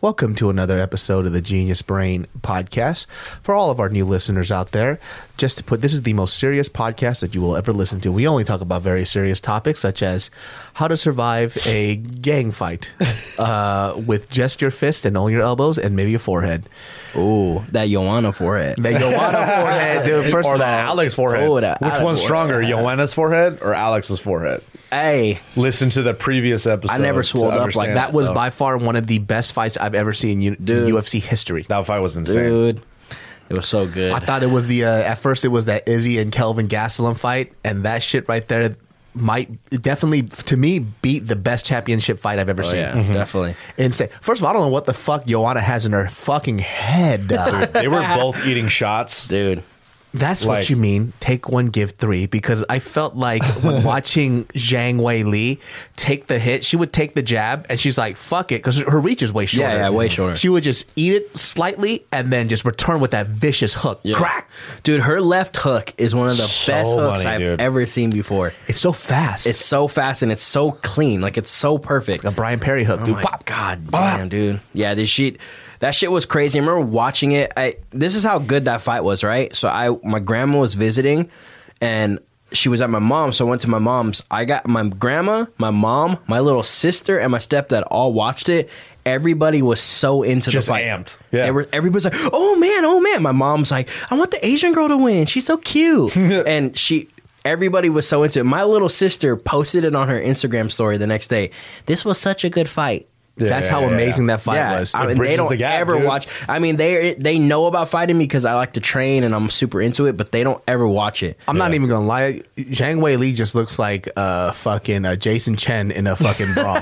Welcome to another episode of the Genius Brain Podcast. For all of our new listeners out there, just to put, this is the most serious podcast that you will ever listen to. We only talk about very serious topics such as how to survive a gang fight with just your fist and only your elbows and maybe your forehead. Ooh, that Joanna forehead. That Joanna forehead, dude. First or the Alex forehead. Oh, that Which Alex one's forehead. Stronger, Joanna's forehead or Alex's forehead? Hey, listen to the previous episode. I never swelled up like that. Was by far one of the best fights I've ever seen in UFC history. That fight was insane. Dude, it was so good. I thought it was the at first it was that Izzy and Kelvin Gastelum fight, and that shit right there might definitely, to me, beat the best championship fight I've ever seen. Yeah, mm-hmm. Definitely. Insane. First of all, I don't know what the fuck Joanna has in her fucking head. Dude, they were both eating shots, dude. That's like, what you mean, take one, give three, because I felt like when watching Zhang Weili take the hit, she would take the jab, and she's like, fuck it, because her reach is way shorter. Yeah, way shorter. She would just eat it slightly, and then just return with that vicious hook. Yeah. Crack! Dude, her left hook is one of the best hooks I've ever seen before. It's so fast. It's so fast, and it's so clean. Like, it's so perfect. It's like a Brian Perry hook, dude. Pop. God damn, dude. Yeah, that shit was crazy. I remember watching it. This is how good that fight was, right? So my grandma was visiting, and she was at my mom's, so I went to my mom's. I got my grandma, my mom, my little sister, and my stepdad all watched it. Everybody was so into the fight. Just amped. Yeah. Everybody's like, oh, man, oh, man. My mom's like, I want the Asian girl to win. She's so cute. And she... Everybody was so into it. My little sister posted it on her Instagram story the next day. This was such a good fight. Yeah, that's how amazing that fight was. I mean, they don't ever watch. I mean, they know about fighting me because I like to train and I'm super into it, but they don't ever watch it. I'm not even gonna lie. Zhang Weili just looks like fucking Jason Chen in a fucking brawl.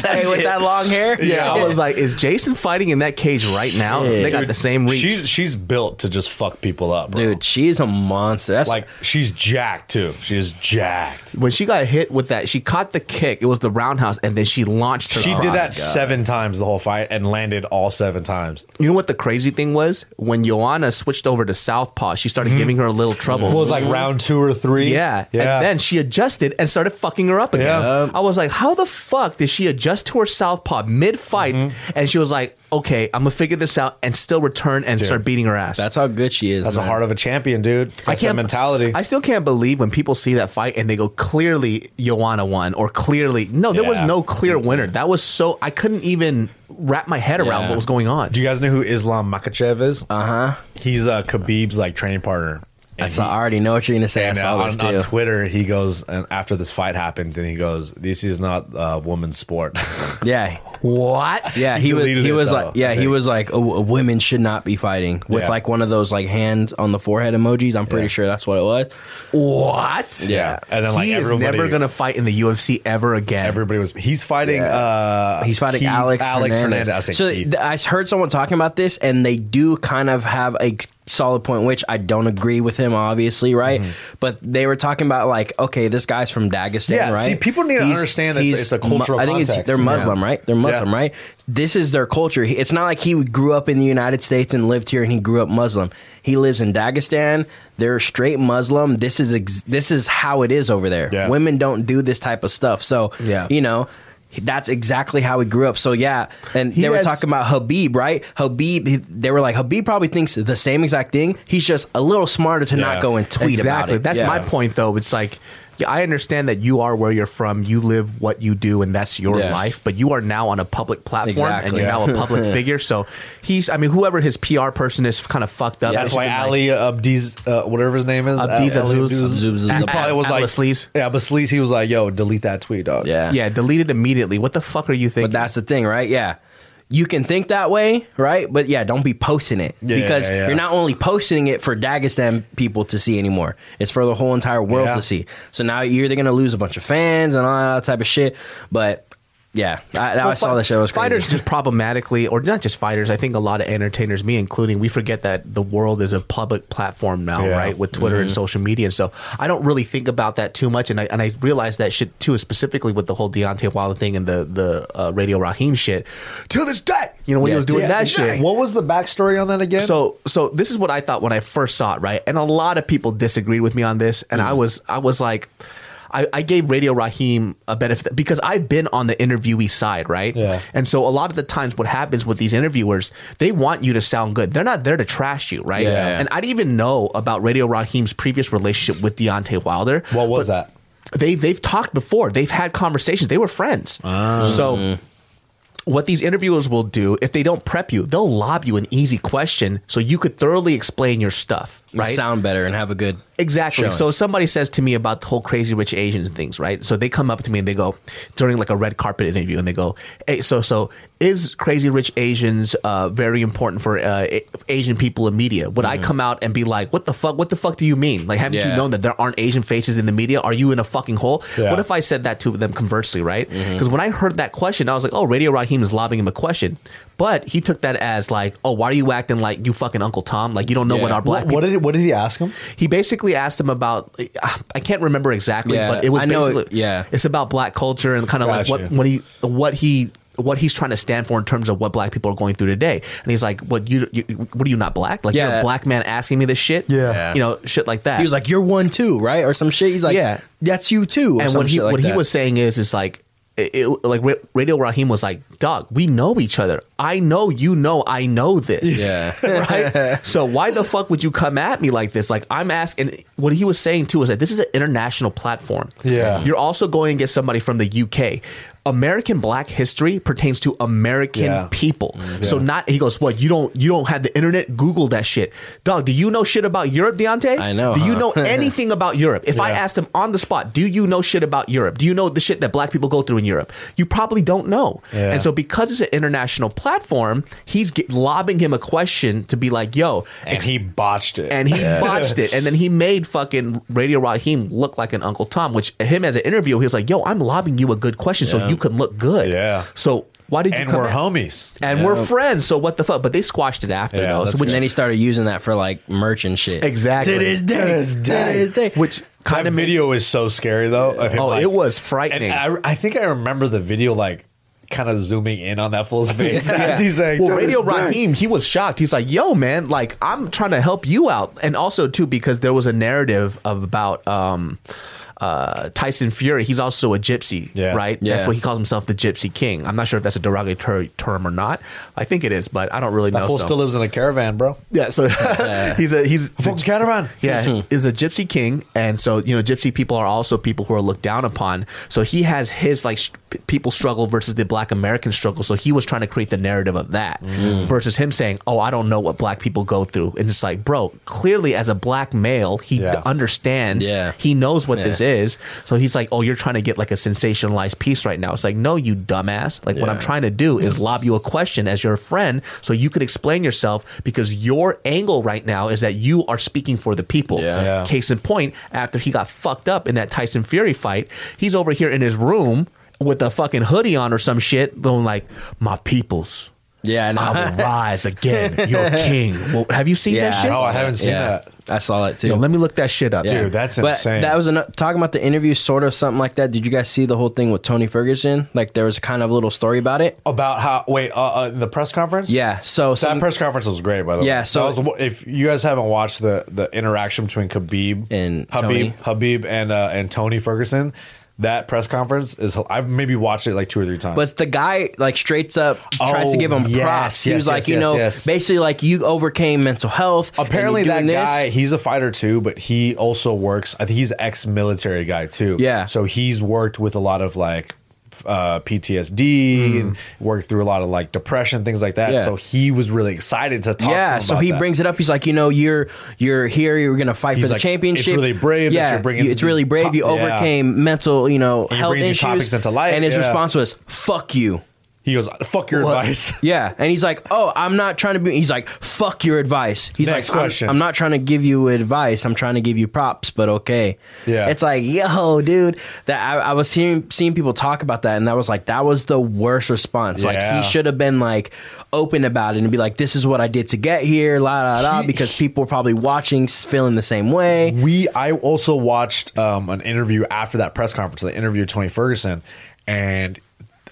Hey, with that long hair. Yeah, I was like, is Jason fighting in that cage right now? Shit. They got the same reach. She's built to just fuck people up, bro. Dude. She's a monster. That's like she's jacked too. She is jacked. When she got hit with that, she caught the kick. It was the roundhouse, and then she launched. She did that 7 times the whole fight and landed all 7 times. You know what the crazy thing was? When Joanna switched over to southpaw, she started giving her a little trouble. It was like round 2 or 3. Yeah. And then she adjusted and started fucking her up again. Yeah. I was like, how the fuck did she adjust to her southpaw mid-fight? And she was like, okay, I'm going to figure this out and still return and start beating her ass. That's how good she is. That's the heart of a champion, dude. That's that mentality. I still can't believe when people see that fight and they go, clearly Joanna won, or clearly. No, there was no clear winner. That was so, I couldn't even wrap my head around what was going on. Do you guys know who Islam Makhachev is? Uh-huh. He's Khabib's like training partner. I already know what you're going to say. I saw this on Twitter, he goes, and after this fight happens, and he goes, this is not a woman's sport. Yeah. What? Yeah, he was like, oh, women should not be fighting with like one of those like hands on the forehead emojis. I'm pretty sure that's what it was. What? Yeah. And then like he is never going to fight in the UFC ever again. Everybody was. He's fighting Alex Hernandez. So I heard someone talking about this, and they do kind of have a solid point, which I don't agree with him, obviously, right? Mm-hmm. But they were talking about like, okay, this guy's from Dagestan, right? See, people need to understand that it's a cultural. I think they're Muslim, right? They're Muslim, right? This is their culture. It's not like he grew up in the United States and lived here and he grew up Muslim. He lives in Dagestan. They're straight Muslim. This is how it is over there. Yeah. Women don't do this type of stuff. So, you know, that's exactly how he grew up. So, and they were talking about Khabib, right? Khabib, they were like, Khabib probably thinks the same exact thing. He's just a little smarter to not go and tweet about it. That's my point, though. It's like, I understand that you are where you're from, you live what you do, and that's your life, but you are now on a public platform and you're now a public figure. So he's, I mean, whoever his PR person is kind of fucked up. Yeah, that's why Ali Abdiz, whatever his name is, Abdiz Abduz, probably was like, Abaslis, he was like, yo, delete that tweet, dog. Yeah, delete it immediately. What the fuck are you thinking? But that's the thing, right? Yeah. You can think that way, right? But yeah, don't be posting it because you're not only posting it for Dagestan people to see anymore. It's for the whole entire world to see. So now you're either going to lose a bunch of fans and all that type of shit. But yeah, I saw that shit. It was crazy. Fighters just problematically, or not just fighters, I think a lot of entertainers, me including, we forget that the world is a public platform now, right? With Twitter and social media. And so I don't really think about that too much. And I realized that shit too, specifically with the whole Deontay Wilder thing and the Radio Rahim shit. To this day! You know, when he was doing that shit. What was the backstory on that again? So this is what I thought when I first saw it, right? And a lot of people disagreed with me on this. And I was like... I gave Radio Rahim a benefit because I've been on the interviewee side, right? Yeah. And so a lot of the times what happens with these interviewers, they want you to sound good. They're not there to trash you, right? Yeah. And I didn't even know about Radio Rahim's previous relationship with Deontay Wilder. What was that? They've talked before. They've had conversations. They were friends. So... what these interviewers will do, if they don't prep you, they'll lob you an easy question so you could thoroughly explain your stuff, right? Sound better and have a good showing. So somebody says to me about the whole Crazy Rich Asians and things, right? So they come up to me and they go, during like a red carpet interview, and they go, hey, so is Crazy Rich Asians very important for Asian people in media? Would I come out and be like, what the fuck? What the fuck do you mean? Like, haven't you known that there aren't Asian faces in the media? Are you in a fucking hole? Yeah. What if I said that to them conversely, right? Because when I heard that question, I was like, oh, Radio Rahim is lobbing him a question, but he took that as like, oh, why are you acting like you fucking Uncle Tom? Like, you don't know what our black people... What did he ask him? He basically asked him about... I can't remember exactly, but it was basically... It's about black culture and kind of like what he's trying to stand for in terms of what black people are going through today. And he's like, what are you, not black? Like, you're a black man asking me this shit? Yeah. You know, shit like that. He was like, you're one too, right? Or some shit. He's like, that's you too. And what he was saying is like... like Radio Rahim was like, dog, we know each other. I know you know I know this. Yeah. Right? So why the fuck would you come at me like this? Like, I'm asking... What he was saying, too, is that this is an international platform. Yeah. You're also going and get somebody from the UK. American black history pertains to American people. Yeah. So not... He goes, what, you don't have the internet? Google that shit. Dog, do you know shit about Europe, Deontay? I know. Do you know anything about Europe? If I asked him on the spot, do you know shit about Europe? Do you know the shit that black people go through in Europe? You probably don't know. Yeah. And so because it's an international platform, he's lobbing him a question to be like, yo. And he botched it. And he botched it. And then he made fucking Radio Rahim look like an Uncle Tom, which him as an interviewer, he was like, yo, I'm lobbing you a good question so you could look good. Yeah. So why did you come at? And we're homies. And we're friends. So what the fuck? But they squashed it after though. So then he started using that for like merch and shit. Exactly. To this day. Which kind of video is so scary though. Yeah. Oh, like, it was frightening. And I think I remember the video like kind of zooming in on that fool's face. As he's like, well, Radio Rahim, he was shocked. He's like, yo, man, like I'm trying to help you out. And also too, because there was a narrative of about Tyson Fury, he's also a gypsy, right? Yeah. That's what he calls himself, the Gypsy King. I'm not sure if that's a derogatory term or not. I think it is, but I don't really know. That fool still lives in a caravan, bro. Yeah, so he's a caravan. Yeah, is a Gypsy King, and so you know, Gypsy people are also people who are looked down upon. So he has his like people struggle versus the Black American struggle. So he was trying to create the narrative of that versus him saying, "Oh, I don't know what Black people go through," and it's like, bro, clearly as a Black male, he understands. Yeah. He knows what this is. So he's like, oh, you're trying to get like a sensationalized piece right now. It's like, no, you dumbass. Like what I'm trying to do is lob you a question as your friend so you could explain yourself, because your angle right now is that you are speaking for the people. Yeah. Case in point, after he got fucked up in that Tyson Fury fight, he's over here in his room with a fucking hoodie on or some shit going like, my peoples. Yeah, no. I will rise again. Your king. Well, have you seen that shit? No, I haven't seen that. I saw it too. Yo, let me look that shit up, dude. That's insane. That was talking about the interview, sort of something like that. Did you guys see the whole thing with Tony Ferguson? Like there was kind of a little story about it. About how? Wait, the press conference. Yeah. So that press conference was great, by the way. Yeah. So if you guys haven't watched the interaction between Khabib and Tony Ferguson. That press conference is, I've maybe watched it like two or three times. But the guy like straight up tries to give him props. He was like, you know, basically like you overcame mental health. Apparently that guy, he's a fighter too, but he also works, I think he's an ex-military guy too. Yeah. So he's worked with a lot of like PTSD and worked through a lot of like depression, things like that. Yeah. So he was really excited to talk to him so about he that. Brings it up. He's like, you know, you're here, you're going to fight for the championship. It's really brave that you're bringing it's really brave. You overcame mental, you know, health issues. Topics into life. And his response was, fuck you. He goes, fuck your advice. Yeah. And he's like, oh, I'm not trying to be. He's like, fuck your advice. He's Next like, question. I'm not trying to give you advice. I'm trying to give you props, but okay. Yeah. It's like, yo, dude, that I was seeing people talk about that. And that was the worst response. Yeah. Like he should have been like open about it and be like, this is what I did to get here. La, la, la, because people are probably watching, feeling the same way. I also watched an interview after that press conference. They interviewed Tony Ferguson and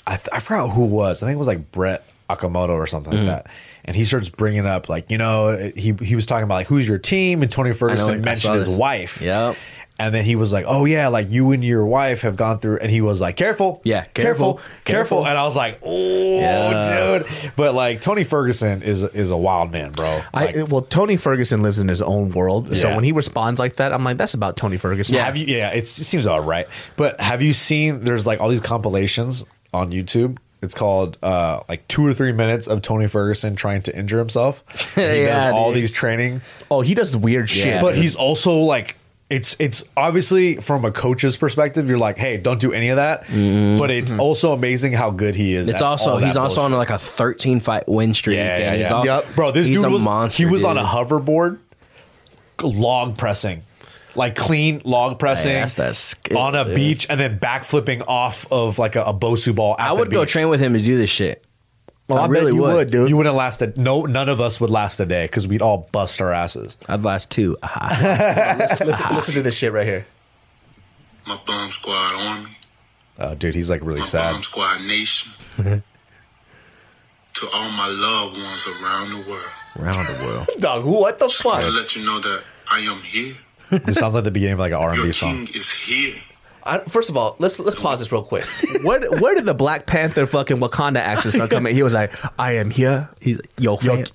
I forgot who it was. I think it was like Brett Okamoto or something like that. And he starts bringing up like, you know, he was talking about like, who's your team? And Tony Ferguson mentioned his wife. Yep. And then he was like, oh yeah, like you and your wife have gone through. And he was like, careful. Yeah. Careful. And I was like, oh, dude. But like Tony Ferguson is a wild man, bro. Well, Tony Ferguson lives in his own world. Yeah. So when he responds like that, I'm like, that's about Tony Ferguson. Yeah. It seems all right. But have you seen, there's like all these compilations on YouTube, it's called like 2 or 3 minutes of Tony Ferguson trying to injure himself. He does all these training. Oh, he does weird shit. But he's also like, it's obviously from a coach's perspective, you're like, hey, don't do any of that. But it's also amazing how good he is. It's also he's also on like a 13 fight win streak. Bro, this dude was a monster. He was on a hoverboard, log pressing. Like clean log pressing on a beach and then backflipping off of like a Bosu ball. I would go train with him to do this shit. Well, I really bet you would, dude. You wouldn't last none of us would last a day because we'd all bust our asses. I'd last two. Listen to this shit right here. My bomb squad army. Oh, dude, he's like really sad. My bomb squad nation. To all my loved ones around the world. Dog, what the fuck? I want to let you know that I am here. This sounds like the beginning of like an R&B song. Your king is here. First of all, let's pause this real quick. Where did the Black Panther fucking Wakanda accent start coming? He was like, I am here. He's like, your king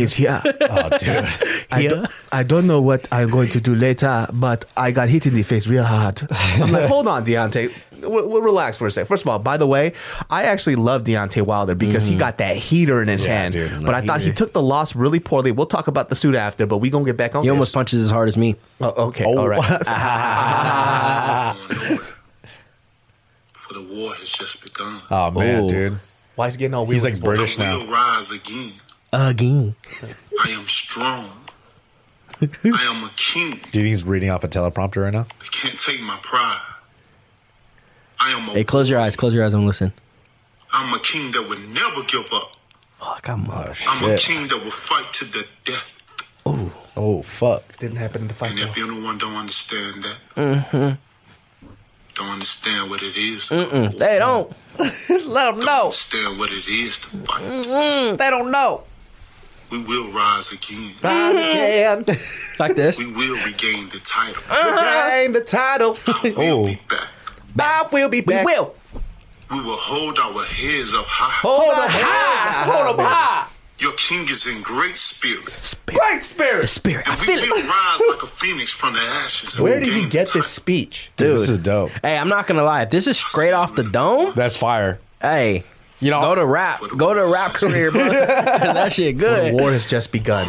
is here. Oh, dude. I don't know what I'm going to do later, but I got hit in the face real hard. I'm like, hold on, Deontay. We'll relax for a sec. First of all, by the way, I actually love Deontay Wilder because he got that heater in his hand. Dude, but I thought he took the loss really poorly. We'll talk about the suit after, but we're going to get back on this. He almost punches as hard as me. Oh, okay. Oh, all right. For the war has just begun. Oh, man, dude. Why is he getting all weird? He's like British now. I will rise again. I am strong. I am a king. Do you think he's reading off a teleprompter right now? They can't take my pride. Hey, close your eyes and listen. I'm a king that would never give up. Fuck, I'm a king that will fight to the death. Oh, fuck. Didn't happen in the fight. And if anyone don't understand that, don't understand what it is. They don't. Let them know. Don't understand what it is to fight. They don't know. We will rise again. Like this. We will regain the title. Regain the title. I will be back. Bob will be back. We will hold our heads up high. Hold them high. Your king is in great spirit. Great spirit. And we will rise like a phoenix from the ashes. Where did he get this speech? Dude, this is dope. Hey, I'm not going to lie. If this is straight off the dome. That's fire. Hey, you know, go to rap career, bro. That shit good. The war has just begun.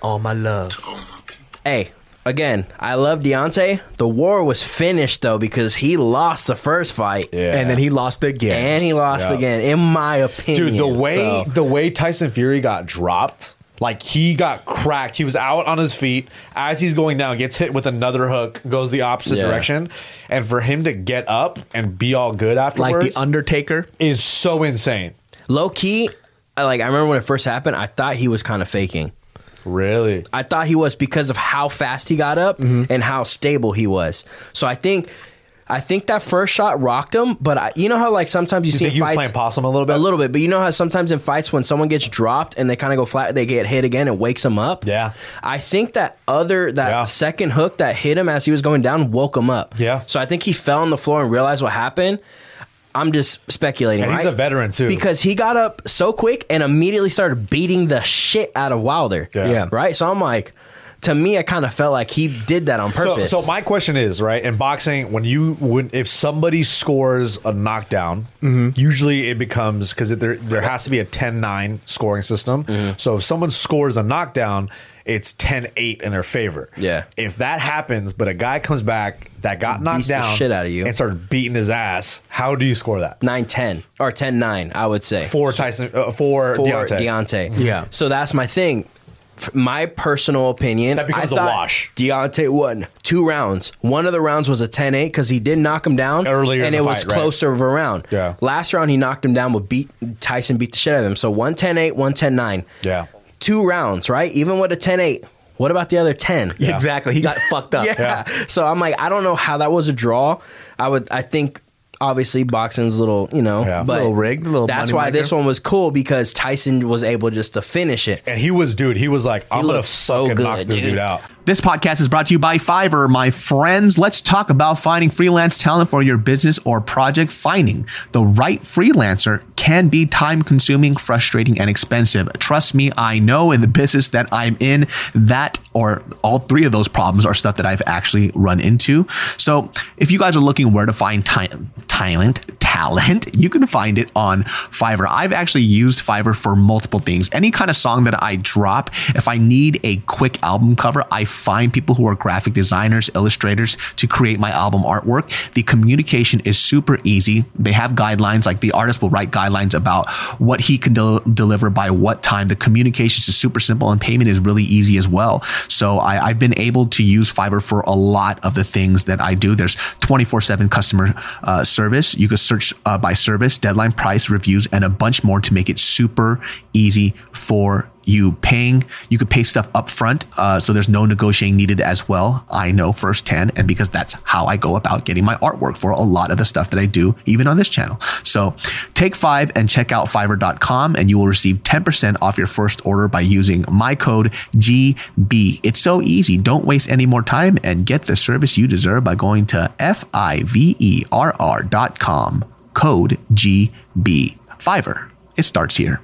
All my love. To all my people. Hey. Again, I love Deontay. The war was finished, though, because he lost the first fight. Yeah. And then he lost again. In my opinion. Dude, the way Tyson Fury got dropped, like he got cracked. He was out on his feet. As he's going down, gets hit with another hook, goes the opposite direction. And for him to get up and be all good afterwards. Like the Undertaker. Is so insane. Low key, I remember when it first happened, I thought he was kind of faking. Really? I thought he was because of how fast he got up and how stable he was. So I think I think that first shot rocked him, but you know how like sometimes you see in fights, he was playing possum a little bit? A little bit, but you know how sometimes in fights when someone gets dropped and they kind of go flat, they get hit again, it wakes him up? Yeah. I think that second hook that hit him as he was going down woke him up. Yeah. So I think he fell on the floor and realized what happened. I'm just speculating, and right? He's a veteran, too. Because he got up so quick and immediately started beating the shit out of Wilder. Yeah. Right? So I'm like... To me, I kind of felt like he did that on purpose. So my question is, right, in boxing, if somebody scores a knockdown, mm-hmm. usually it becomes, because there has to be a 10-9 scoring system. Mm-hmm. So if someone scores a knockdown, it's 10-8 in their favor. Yeah. If that happens, but a guy comes back that got knocked down the shit out of you and started beating his ass, how do you score that? 9-10 or 10-9, I would say. For Deontay. Yeah. So that's my thing. My personal opinion, that becomes a wash. Deontay won 2 rounds. One of the rounds was a 10-8 because he did knock him down earlier, and it was closer of a round. Yeah. Last round, he knocked him down, but Tyson beat the shit out of him. So 1-10-8, 1-10-9. Yeah. 2 rounds, right? Even with a 10-8. What about the other 10? Yeah. Exactly. He got fucked up. Yeah. Yeah. So I'm like, I don't know how that was a draw. I think. Obviously, boxing's a little, but a little rigged, a little. That's why this one was cool because Tyson was able just to finish it. And he was like, I'm going to fucking knock this dude out. This podcast is brought to you by Fiverr, my friends. Let's talk about finding freelance talent for your business or project. Finding the right freelancer can be time-consuming, frustrating, and expensive. Trust me, I know in the business that I'm in that or all three of those problems are stuff that I've actually run into. So if you guys are looking where to find talent, you can find it on Fiverr. I've actually used Fiverr for multiple things. Any kind of song that I drop, if I need a quick album cover, I find people who are graphic designers, illustrators to create my album artwork. The communication is super easy. They have guidelines, like the artist will write guidelines about what he can deliver by what time. The communications is super simple and payment is really easy as well. So I've been able to use Fiverr for a lot of the things that I do. There's 24/7 customer service. You can search by service, deadline, price, reviews, and a bunch more to make it super easy for you. You could pay stuff up front, so there's no negotiating needed as well. I know firsthand, and because that's how I go about getting my artwork for a lot of the stuff that I do, even on this channel. So take 5 and check out Fiverr.com, and you will receive 10% off your first order by using my code GB. It's so easy. Don't waste any more time and get the service you deserve by going to Fiverr.com, code GB. Fiverr. It starts here.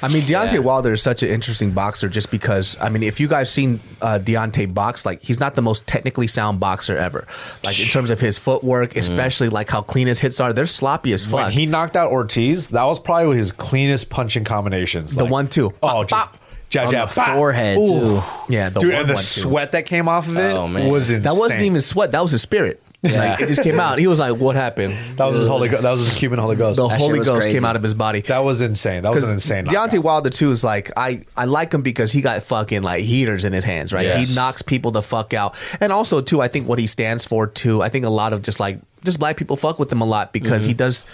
I mean, Deontay Wilder is such an interesting boxer just because, I mean, if you guys seen Deontay box, like he's not the most technically sound boxer ever. Like in terms of his footwork, especially like how clean his hits are, they're sloppy as fuck. When he knocked out Ortiz, that was probably his cleanest punching combinations. The 1-2. Oh, just jab, jab, forehead. Ooh. Too. Yeah, the dude, and the sweat that came off of it was insane. That wasn't even sweat. That was his spirit. Yeah. Like, it just came out. He was like, "What happened?" That was his Holy Ghost. That was his Cuban Holy Ghost. The Holy Ghost crazy. Came out of his body. That was insane. That was an insane knockout. Deontay Wilder too is like, I like him because he got fucking like heaters in his hands, right? Yes. He knocks people the fuck out. And also too, I think what he stands for too, I think a lot of just black people fuck with him a lot because he does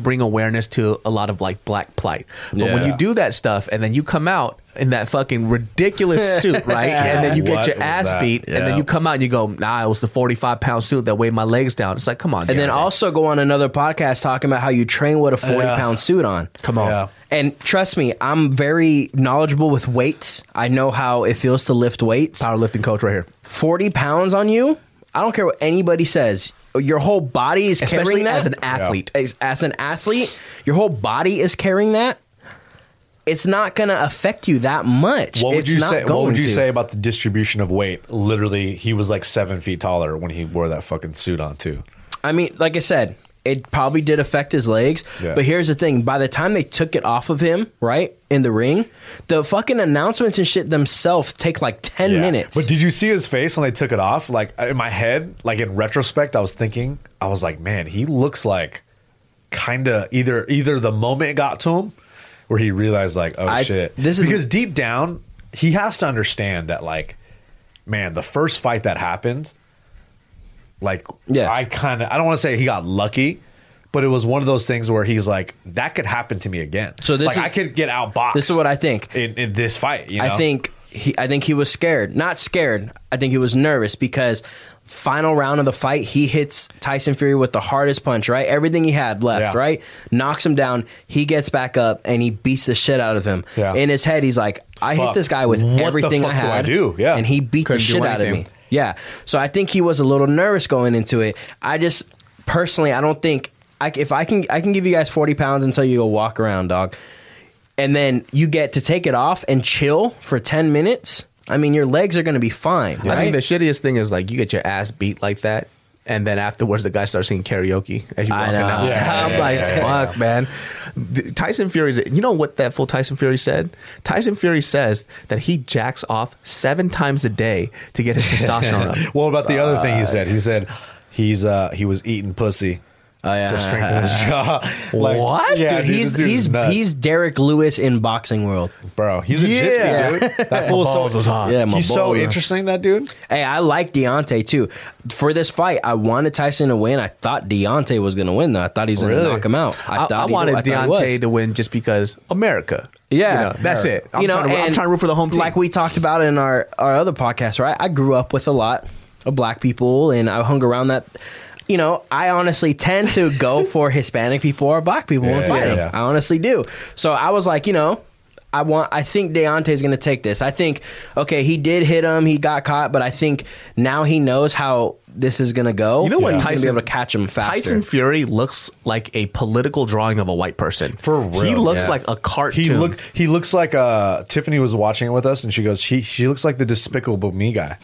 bring awareness to a lot of like black plight. But when you do that stuff and then you come out in that fucking ridiculous suit, right? And then you get your ass beat and then you come out and you go, nah, it was the 45-pound suit that weighed my legs down. It's like, come on. And then also go on another podcast talking about how you train with a 40-pound suit on. Come on. Yeah. And trust me, I'm very knowledgeable with weights. I know how it feels to lift weights. Powerlifting coach right here. 40 pounds on you? I don't care what anybody says. Your whole body is carrying that. Especially as an athlete. Yeah. As an athlete, your whole body is carrying that. It's not going to affect you that much. What would you say about the distribution of weight? Literally, he was like 7 feet taller when he wore that fucking suit on, too. I mean, like I said, it probably did affect his legs. Yeah. But here's the thing. By the time they took it off of him, right, in the ring, the fucking announcements and shit themselves take like 10 minutes. But did you see his face when they took it off? Like in my head, like in retrospect, I was like, man, he looks like kind of either the moment it got to him where he realized like, shit. Because deep down, he has to understand that like, man, the first fight that happened, I don't want to say he got lucky, but it was one of those things where he's like, that could happen to me again. So I could get outboxed. This is what I think in this fight. You know? I think I think he was scared. Not scared. I think he was nervous because final round of the fight, he hits Tyson Fury with the hardest punch, right? Everything he had left, right? Knocks him down. He gets back up and he beats the shit out of him. Yeah. In his head, he's like, I hit this guy with everything I had. What the fuck do I do? Yeah. And he beat the shit out of me. Yeah. So I think he was a little nervous going into it. I just, personally, I don't think, if I can give you guys 40 pounds until you go walk around, dog. And then you get to take it off and chill for 10 minutes. I mean, your legs are going to be fine. Yeah. Right? I think the shittiest thing is like you get your ass beat like that. And then afterwards, the guy starts singing karaoke as you're walking out. Yeah, I'm like, fuck, man. Tyson Fury's, you know what that fool Tyson Fury said? Tyson Fury says that he jacks off 7 times a day to get his testosterone up. Well, about the other thing he said? He said he was eating pussy. Oh, yeah. To strengthen his jaw. Like, what? Yeah, dude, he's Derek Lewis in boxing world. Bro, he's a gypsy, dude. That fool's interesting, that dude. Hey, I like Deontay, too. For this fight, I wanted Tyson to win. I thought Deontay was going to win, though. I thought he was going to knock him out. I wanted Deontay to win just because America. Yeah. You know, that's it. I'm trying to root for the home team. Like we talked about in our other podcast, right? I grew up with a lot of black people, and I hung around that... You know, I honestly tend to go for Hispanic people or black people when fighting. Yeah. I honestly do. So I was like, you know, I think Deontay's going to take this. I think, okay, he did hit him. He got caught. But I think now he knows how this is going to go. You know what? He's going to be able to catch him faster. Tyson Fury looks like a political drawing of a white person. For real. He looks like a cartoon. He looks like Tiffany was watching it with us and she goes, she looks like the Despicable Me guy.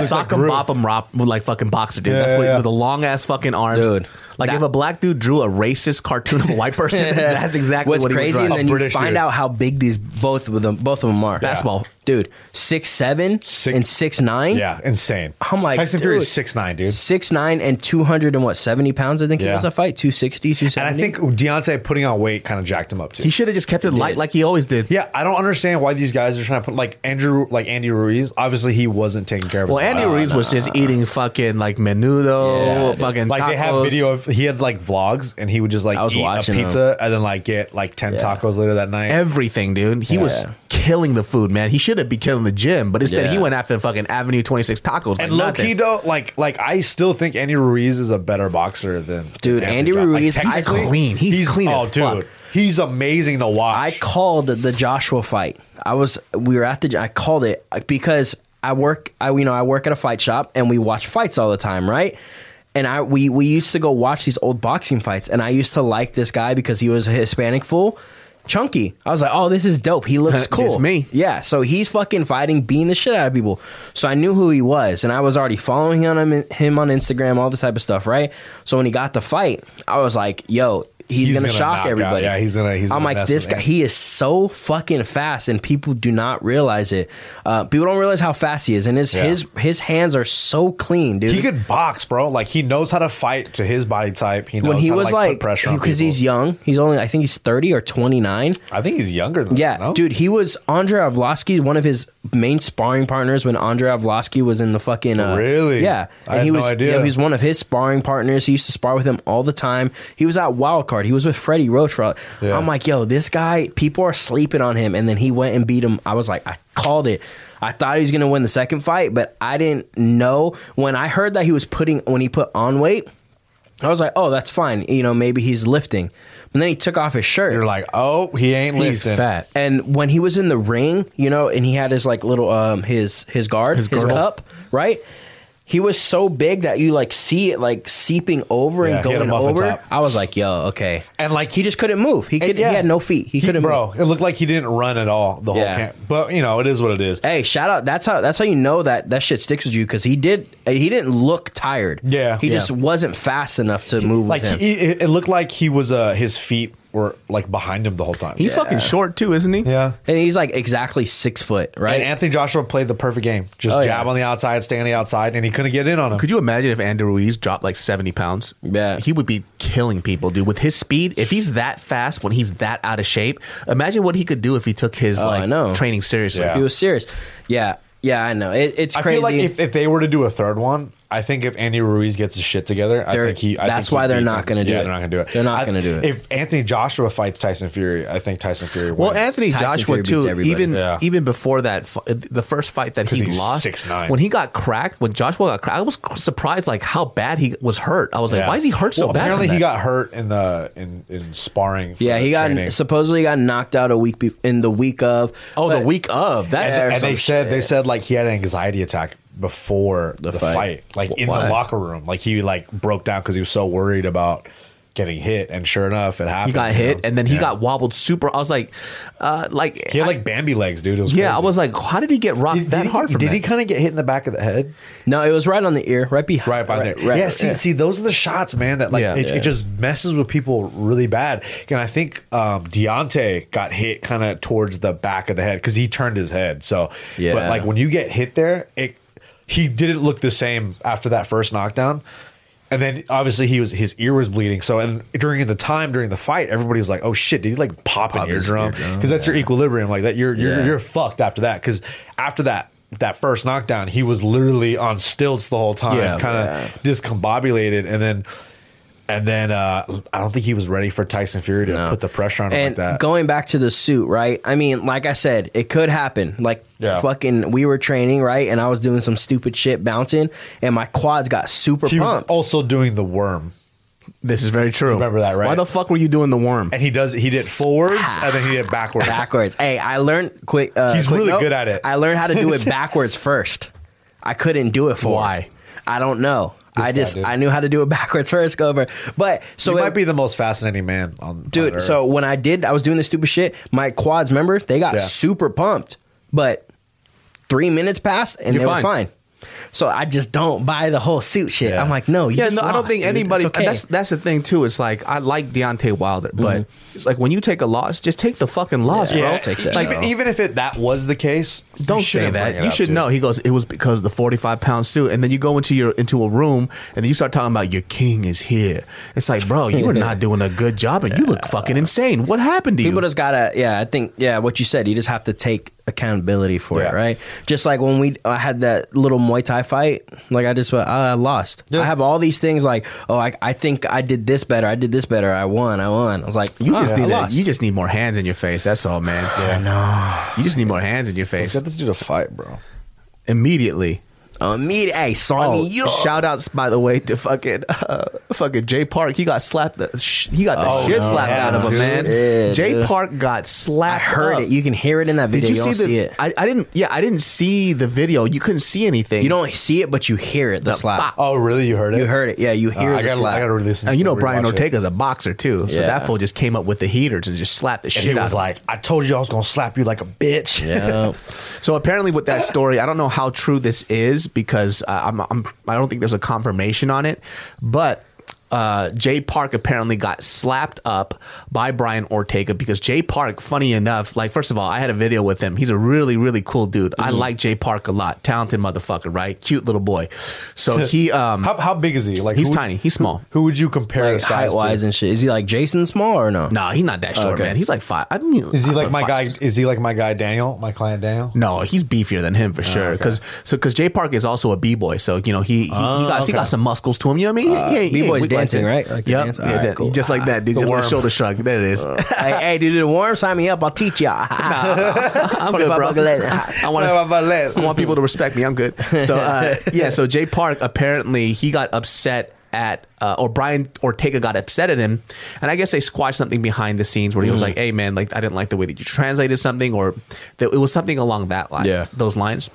Sock him, bop him, rop, like fucking boxer, dude. That's what the long ass fucking arms. Dude. Like if a black dude drew a racist cartoon of a white person, that's exactly what he was drawing. What's crazy, and then you find out how big these both of them are. Basketball, dude, 6'7" and 6'9". Yeah, insane. I'm like, Tyson Fury is 6'9", dude. 6'9" and 270 pounds. I think he was a fight 260, 270. And I think Deontay putting on weight kind of jacked him up too. He should have just kept it light like he always did. Yeah, I don't understand why these guys are trying to put like Andy Ruiz. Obviously, he wasn't taking care of. Well, Andy Ruiz was just eating fucking like menudo, fucking like tacos. They have video of. He had like vlogs and he would just like eat a pizza and then like get like 10 tacos later that night. Everything, dude. He was killing the food, man. He should have been killing the gym, but instead he went after fucking Avenue 26 tacos. And like low key though, like I still think Andy Ruiz is a better boxer than Andy Ruiz. Like, he's clean. He's clean as fuck. He's amazing to watch. I called the Joshua fight. We were at the. I called it because I work at a fight shop and we watch fights all the time, right? And we used to go watch these old boxing fights, and I used to like this guy because he was a Hispanic fool, chunky. I was like, oh, this is dope. He looks cool. It's me. Yeah, so he's fucking fighting, beating the shit out of people. So I knew who he was, and I was already following him on Instagram, all this type of stuff, right? So when he got the fight, I was like, yo, he's going to shock everybody. Out. Yeah, I'm like, this guy, he is so fucking fast, and people do not realize it. People don't realize how fast he is, and his hands are so clean, dude. He could box, bro. Like, he knows how to fight to his body type. He knows how to put pressure on people. Because he's young. He's only, I think he's 30 or 29. I think he's younger than that. Yeah, no? Dude, he was Andre Avlowski, one of his main sparring partners when Andre Avlowski was in the fucking... really? Yeah. And I had no idea. Yeah, he was one of his sparring partners. He used to spar with him all the time. He was at Wildcard. He was with Freddie Roach. I'm like, yo, this guy, people are sleeping on him. And then he went and beat him. I was like, I called it. I thought he was going to win the second fight, but I didn't know. When I heard that when he put on weight, I was like, oh, that's fine. You know, maybe he's lifting. And then he took off his shirt. You're like, oh, he ain't lifting. He's fat. And when he was in the ring, you know, and he had his like little, his guard, his cup, right? He was so big that you like see it like seeping over and going over. I was like, yo, okay. And like he just couldn't move. He had no feet. He couldn't move. Bro, it looked like he didn't run at all the whole camp. But you know, it is what it is. Hey, shout out. That's how you know that shit sticks with you, because he didn't look tired. Yeah. He just wasn't fast enough to move like with him. It looked like he was his feet were like behind him the whole time. He's fucking short too, isn't he? Yeah. And he's like exactly 6 foot, right? And Anthony Joshua played the perfect game. Just jab on the outside, stay on the outside, and he couldn't get in on him. Could you imagine if Andy Ruiz dropped like 70 pounds? Yeah. He would be killing people, dude. With his speed, if he's that fast when he's that out of shape, imagine what he could do if he took his training seriously. Yeah. If he was serious. Yeah. Yeah, I know. It's crazy. I feel like if they were to do a third one, I think if Andy Ruiz gets his shit together, I think they're not going to do it. They're not going to do it. If Anthony Joshua fights Tyson Fury, I think Tyson Fury wins. Well, Anthony Joshua too. Even before that, the first fight that he lost, 6'9". When Joshua got cracked, I was surprised like how bad he was hurt. I was like, why is he hurt so bad? Apparently, he got hurt in sparring. Yeah, he supposedly got knocked out in the week of. The week of. And they said like he had an anxiety attack before the fight. The locker room, like he like broke down because he was so worried about getting hit, and sure enough, it happened. He got hit, and then he got wobbled super. I was like, he had like Bambi legs, dude. It was crazy. I was like, how did he get rocked hard? Did he kind of get hit in the back of the head? No, it was right on the ear, right behind, right by there. Right, yeah, see, those are the shots, man. That it just messes with people really bad. And I think Deontay got hit kind of towards the back of the head because he turned his head. So, but like when you get hit there, he didn't look the same after that first knockdown. And then obviously his ear was bleeding. So during the fight, everybody's like, "Oh shit, did he like pop an eardrum?" Because that's your equilibrium, like that. You're fucked after that. Because after that first knockdown, he was literally on stilts the whole time, kind of discombobulated, and then I don't think he was ready for Tyson Fury to put the pressure on him like that. Going back to the suit, right? I mean, like I said, it could happen. Fucking, we were training, right? And I was doing some stupid shit bouncing, and my quads got super pumped. He was also doing the worm. This is very true. Remember that, right? Why the fuck were you doing the worm? And he did forwards, and then he did backwards. Hey, I learned quick. He's really good at it. I learned how to do it backwards first. I couldn't do it for why? I don't know. I knew how to do it backwards first go over. But so you might be the most fascinating man on dude. On so when I was doing this stupid shit. My quads, remember, they got super pumped. But 3 minutes passed and they were fine. So I just don't buy the whole suit shit. Yeah. I'm like, no, I don't think anybody. Okay. That's the thing too. It's like I like Deontay Wilder, but it's like when you take a loss, just take the fucking loss, bro. Take that. Like even if that was the case, don't say that. You should know. He goes, it was because of the 45-pound suit, and then you go into a room and then you start talking about your king is here. It's like, bro, you were not doing a good job, and you look fucking insane. What happened to you? People just gotta, I think, what you said. You just have to take accountability for it, right? Just like when I had that little Muay Thai fight, like I just I lost. I have all these things like, I think I did this better. I did this better. I won. I was like, you just need more hands in your face. That's all, man. Yeah, no, you just need more hands in your face. Let's do the fight, bro. Immediately. Hey, shout outs by the way to fucking Jay Park. He got slapped. He got the shit slapped out of him, man. Yeah, Jay Park got slapped. I heard it. You can hear it in that video. Did you see it? I didn't. Yeah, I didn't see the video. You couldn't see anything. You don't see it, but you hear it. The slap. Bop. Oh, really? You heard it? You heard it? Yeah, you hear the slap. I gotta release. And you know Brian Ortega's a boxer too, so that fool just came up with the heaters and just slapped the shit out of him. He was like, "I told you I was gonna slap you like a bitch." Yeah. So apparently, with that story, I don't know how true this is, because I don't think there's a confirmation on it, but Jay Park apparently got slapped up by Brian Ortega, because Jay Park, funny enough, like first of all, I had a video with him. He's a really, really cool dude. Mm-hmm. I like Jay Park a lot. Talented motherfucker, right? Cute little boy. So he how big is he? Like he's tiny. He's small. Who would you compare like, size height-wise to? And shit? Is he like Jason small or no? No, he's not that short, man. He's like five. I mean, is he like my guy? Is he like my guy Daniel? My client Daniel? No, he's beefier than him for sure. Because Jay Park is also a b-boy, so you know he got some muscles to him. You know what I mean? B-boy's dancing, right? Like yep. Yeah, right, cool. Just like that, dude. The worm. Shoulder shrug. There it is. Hey, dude, the worm, sign me up. I'll teach y'all. I'm good, bro. I want people to respect me. I'm good. So, so Jay Park, apparently, he got upset at, or Brian Ortega got upset at him. And I guess they squashed something behind the scenes where he was like, hey, man, like I didn't like the way that you translated something, or it was something along that line, those lines.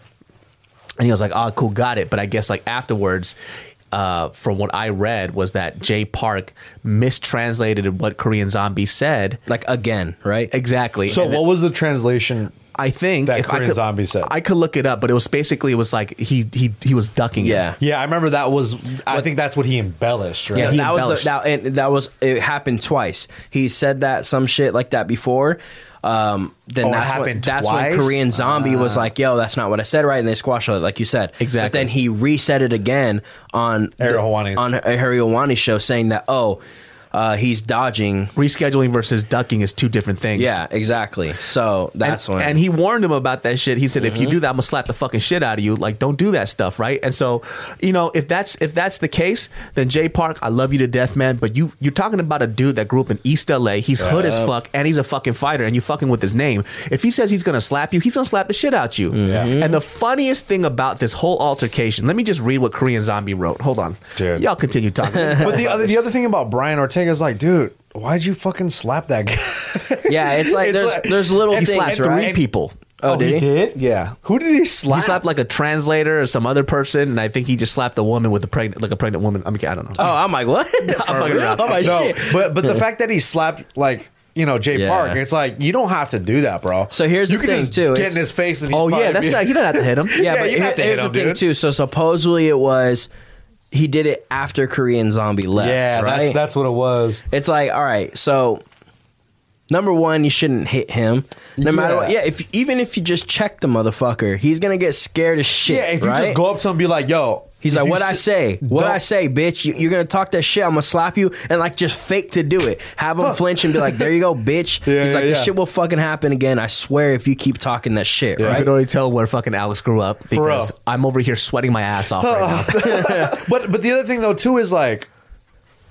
And he was like, oh, cool, got it. But I guess like afterwards, from what I read, was that Jay Park mistranslated what Korean Zombie said. Like again, right? Exactly. So what was the translation? I think that Korean Zombie said. I could look it up, but it was like he was ducking it. Yeah, I remember that was. I think that's what he embellished. Right? Yeah, it happened twice. He said that some shit like that before. That's when Korean Zombie was like, yo, that's not what I said, right? And they squashed it, like you said. Exactly. But then he reset it again on Ariel Helwani's show, saying that, he's dodging. Rescheduling versus ducking is two different things. Yeah, exactly. So that's when. And he warned him about that shit. He said, if you do that, I'm gonna slap the fucking shit out of you. Like, don't do that stuff, right? And so, you know, if that's the case, then Jay Park, I love you to death, man. But you're talking about a dude that grew up in East LA. He's hood as fuck, and he's a fucking fighter, and you fucking with his name. If he says he's gonna slap you, he's gonna slap the shit out you. Mm-hmm. And the funniest thing about this whole altercation, let me just read what Korean Zombie wrote. Hold on, dude. Y'all continue talking. But the other thing about Brian Ortega is like, dude, why'd you fucking slap that guy? Yeah, it's like there's little things. He slapped three people. Oh, did he? Yeah. Who did he slap? He slapped like a translator or some other person, and I think he just slapped a woman with a pregnant woman. I mean, I don't know. Oh, I'm like, what? I'm like, oh my shit. But the fact that he slapped like. You know, Jay Park. It's like, you don't have to do that, bro. So here's the thing, too. You can just get in his face and that's not, you don't have to hit him. Yeah, but here's the thing, too. So supposedly it was, he did it after Korean Zombie left, right? That's what it was. It's like, all right, so number one, you shouldn't hit him. No matter what. Yeah, even if you just check the motherfucker, he's going to get scared as shit, yeah, if you just go up to him and be like, yo... He's like, what I say, bitch? You're going to talk that shit. I'm going to slap you and like just fake to do it. Have him flinch and be like, there you go, bitch. Yeah, he's like, this shit will fucking happen again. I swear if you keep talking that shit, right? You can already tell where fucking Alex grew up because I'm over here sweating my ass off right now. But the other thing though too is like,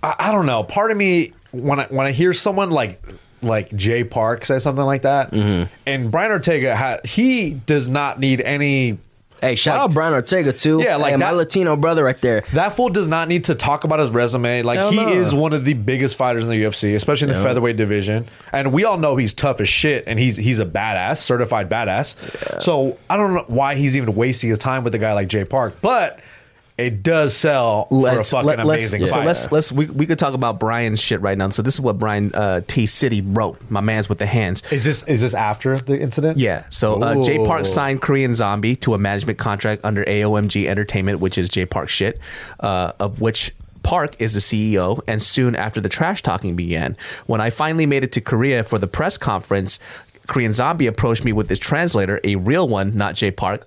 I don't know. Part of me, when I hear someone like Jay Park say something like that, and Brian Ortega, he does not need any... Hey, shout out Brian Ortega, too. Yeah, like my Latino brother right there. That fool does not need to talk about his resume. Like, he is one of the biggest fighters in the UFC, especially in the featherweight division. And we all know he's tough as shit, and he's a badass, certified badass. Yeah. So I don't know why he's even wasting his time with a guy like Jay Park, but... It does sell for a fucking amazing fight. So we could talk about Brian's shit right now. So this is what Brian T. City wrote. My man's with the hands. Is this after the incident? Yeah. So Jay Park signed Korean Zombie to a management contract under AOMG Entertainment, which is Jay Park shit, of which Park is the CEO, and soon after the trash talking began. When I finally made it to Korea for the press conference, Korean Zombie approached me with his translator, a real one, not Jay Park,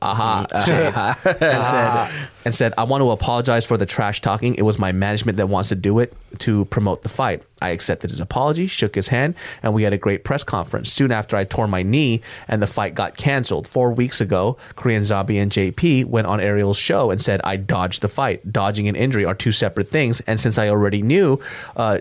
and said, I want to apologize for the trash talking. It was my management that wants to do it to promote the fight. I accepted his apology, shook his hand, and we had a great press conference. Soon after, I tore my knee, and the fight got canceled. 4 weeks ago, Korean Zombie and JP went on Ariel's show and said, I dodged the fight. Dodging and injury are two separate things, and since I already knew